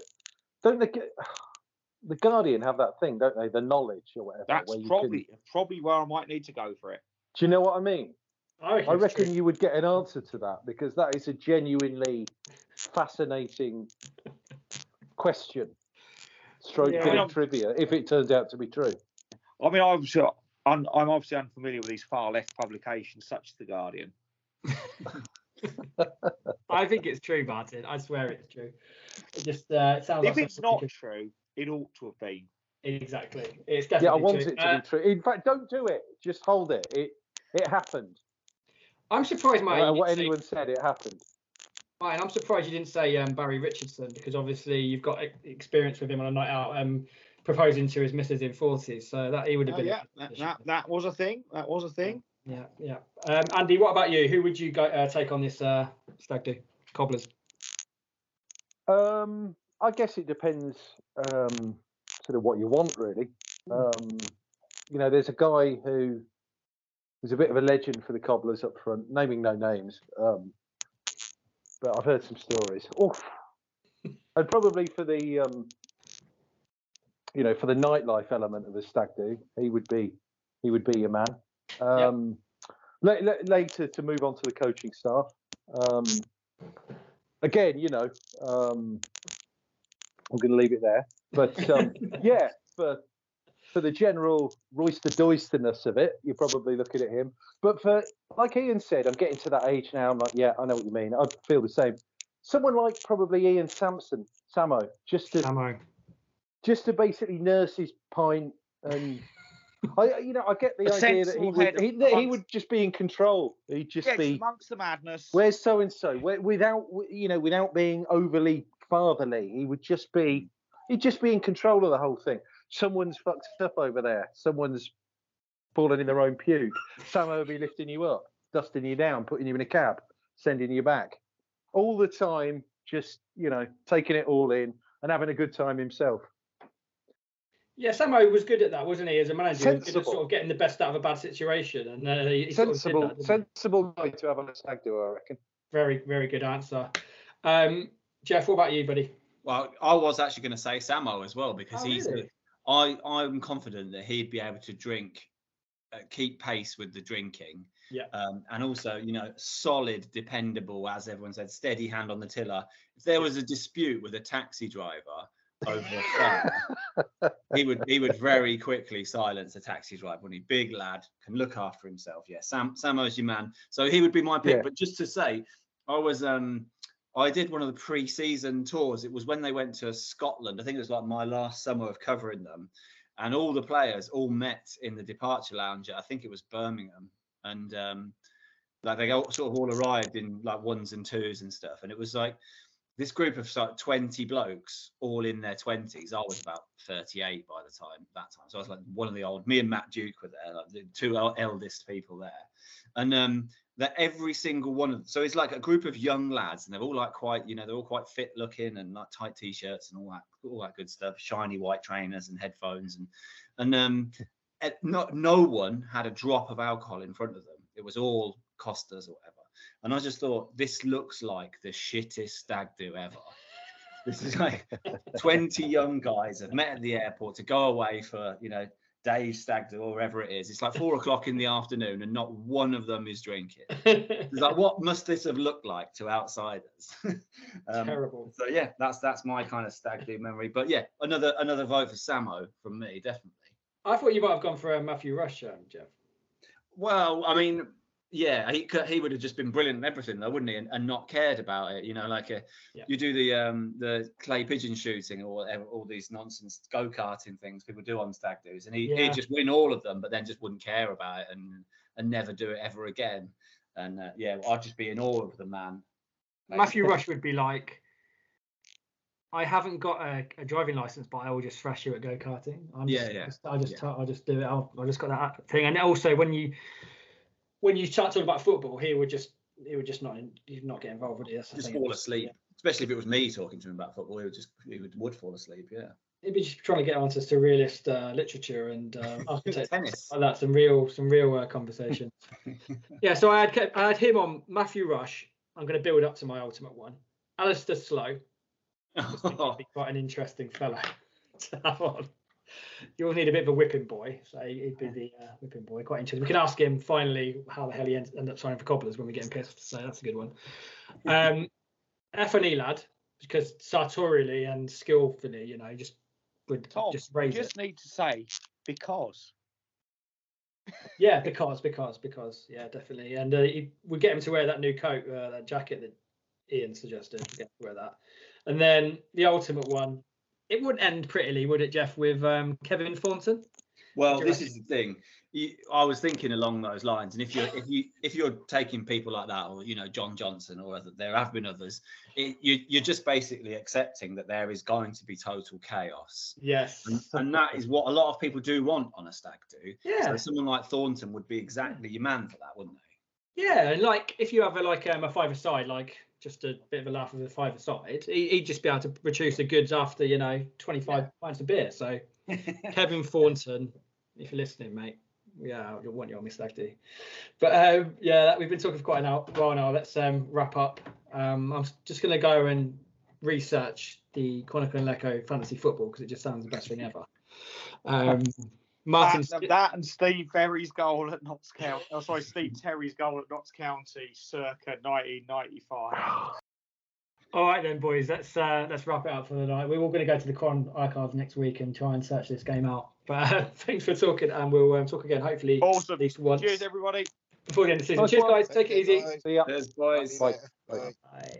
don't they get... The Guardian have that thing, don't they? The knowledge or whatever. That's probably where I might need to go for it. Do you know what I mean? I reckon you would get an answer to that, because that is a genuinely fascinating question. Stroke trivia, if it turns out to be true. I mean, I'm obviously unfamiliar with these far left publications, such as the Guardian. I think it's true, Martin. I swear it's true. It just sounds. If like it's not true, it ought to have been. Exactly. It's definitely. Yeah, I want it to be true. In fact, don't do it. Just hold it. It happened. I'm surprised, Martin. Anyone said it happened. Martin, I'm surprised you didn't say Barry Richardson, because obviously you've got experience with him on a night out. Proposing to his missus in 40s, so that he would have been. Yeah, that was a thing. That was a thing. Yeah. Andy, what about you? Who would you go take on this stag do? Cobblers. I guess it depends sort of what you want, really. You know, there's a guy who was a bit of a legend for the Cobblers up front, naming no names, but I've heard some stories. Oof. And probably for the. You know, for the nightlife element of the stag do, he would be your man. Later to move on to the coaching staff. Again, you know, I'm going to leave it there. But yeah, for the general roister-doisterness of it, you're probably looking at him. But for, like Ian said, I'm getting to that age now. I'm like, yeah, I know what you mean. I feel the same. Someone like probably Ian Sampson, Samo, just to basically nurse his pint, and I get the idea that he would just be in control. He'd just be amongst the madness. Where's so and so? Without being overly fatherly, he'd just be in control of the whole thing. Someone's fucked up over there. Someone's fallen in their own puke. Someone will be lifting you up, dusting you down, putting you in a cab, sending you back, all the time. Just taking it all in and having a good time himself. Yeah, Samo was good at that, wasn't he? As a manager, he was good at sort of getting the best out of a bad situation, and he sensible guy to have on a stag do, I reckon. Very, very good answer. Jeff, what about you, buddy? Well, I was actually going to say Samo as well, because I'm confident that he'd be able to drink keep pace with the drinking. Yeah. And also, you know, solid, dependable, as everyone said, steady hand on the tiller. If there was a dispute with a taxi driver over the phone, he would very quickly silence a taxi driver. When he big lad can look after himself. Yeah, Samo's your man. So he would be my pick. Yeah. But just to say, I was I did one of the pre-season tours. It was when they went to Scotland. I think it was like my last summer of covering them. And all the players all met in the departure lounge. I think it was Birmingham. And like they all, sort of all arrived in like ones and twos and stuff. And it was like this group of like 20 blokes, all in their 20s. I was about 38 by the time So I was like one of the old. Me and Matt Duke were there, like the two eldest people there. And that every single one of them. So it's like a group of young lads, and they're all like quite, you know, they're all quite fit looking and like tight t-shirts and all that good stuff, shiny white trainers and headphones, and no one had a drop of alcohol in front of them. It was all Costas or whatever. And I just thought, this looks like the shittest stag do ever. This is like 20 young guys have met at the airport to go away for, you know, Dave Stagg or wherever it is. It's like 4 o'clock in the afternoon and not one of them is drinking. It's like, what must this have looked like to outsiders? Terrible. So yeah, that's my kind of stag do memory. But yeah, another vote for Samo from me, definitely. I thought you might have gone for Matthew Rush, Jeff. Well, I mean, yeah, he would have just been brilliant at everything, though, wouldn't he? And not cared about it, you know. Like you do the clay pigeon shooting or whatever, all these nonsense go-karting things people do on stag do's, and he'd just win all of them, but then just wouldn't care about it and never do it ever again. And I'd just be in awe of the man. Matthew Rush would be like, I haven't got a driving license, but I will just thrash you at go-karting. I just do it. I just got that thing. And also when you start talking about football, he would just not get involved with it. Just fall asleep, especially if it was me talking to him about football. He would fall asleep. Yeah, he'd be just trying to get onto surrealist literature and architecture, tennis. Like that, some real conversation. Yeah, so I had him on Matthew Rush. I'm going to build up to my ultimate one, Alistair Slough. He'd be quite an interesting fella to have on. You'll need a bit of a whipping boy, so he'd be the whipping boy. Quite interesting. We can ask him finally how the hell he ended up signing for Cobblers when we get him pissed. So that's a good one. F&E lad, because sartorially and skillfully, you know, just would Tom, just raise you just it. Need to say because. Yeah, because yeah, definitely, and we get him to wear that new coat, that jacket that Ian suggested. Yeah, wear that, and then the ultimate one. It wouldn't end prettily, would it, Jeff, with Kevin Thornton? Well, this is the thing. I was thinking along those lines, and if you're taking people like that, or you know, John Johnson, or there have been others, you're just basically accepting that there is going to be total chaos. Yes, and that is what a lot of people do want on a stag do. Yeah, so someone like Thornton would be exactly your man for that, wouldn't they? Yeah, like if you have a five-a-side, like. Just a bit of a laugh of the five aside. He'd just be able to produce the goods after, you know, 25 pints of beer. So, Kevin Thornton, if you're listening, mate, yeah, I want you on my stag do. But we've been talking for quite a while now. Let's wrap up. I'm just going to go and research the Chronicle and Echo fantasy football because it just sounds the best thing ever. Martin, that and Steve Terry's goal at Notts County. Oh, sorry, Steve Terry's goal at Notts County, circa 1995. All right then, boys. Let's wrap it up for the night. We're all going to go to the Con archives next week and try and search this game out. But thanks for talking, and we'll talk again hopefully at least once. Cheers, everybody. Before the end of the season. Nice. Cheers, guys. Take it easy. Bye. See ya. Cheers, boys. Bye. Bye. Bye.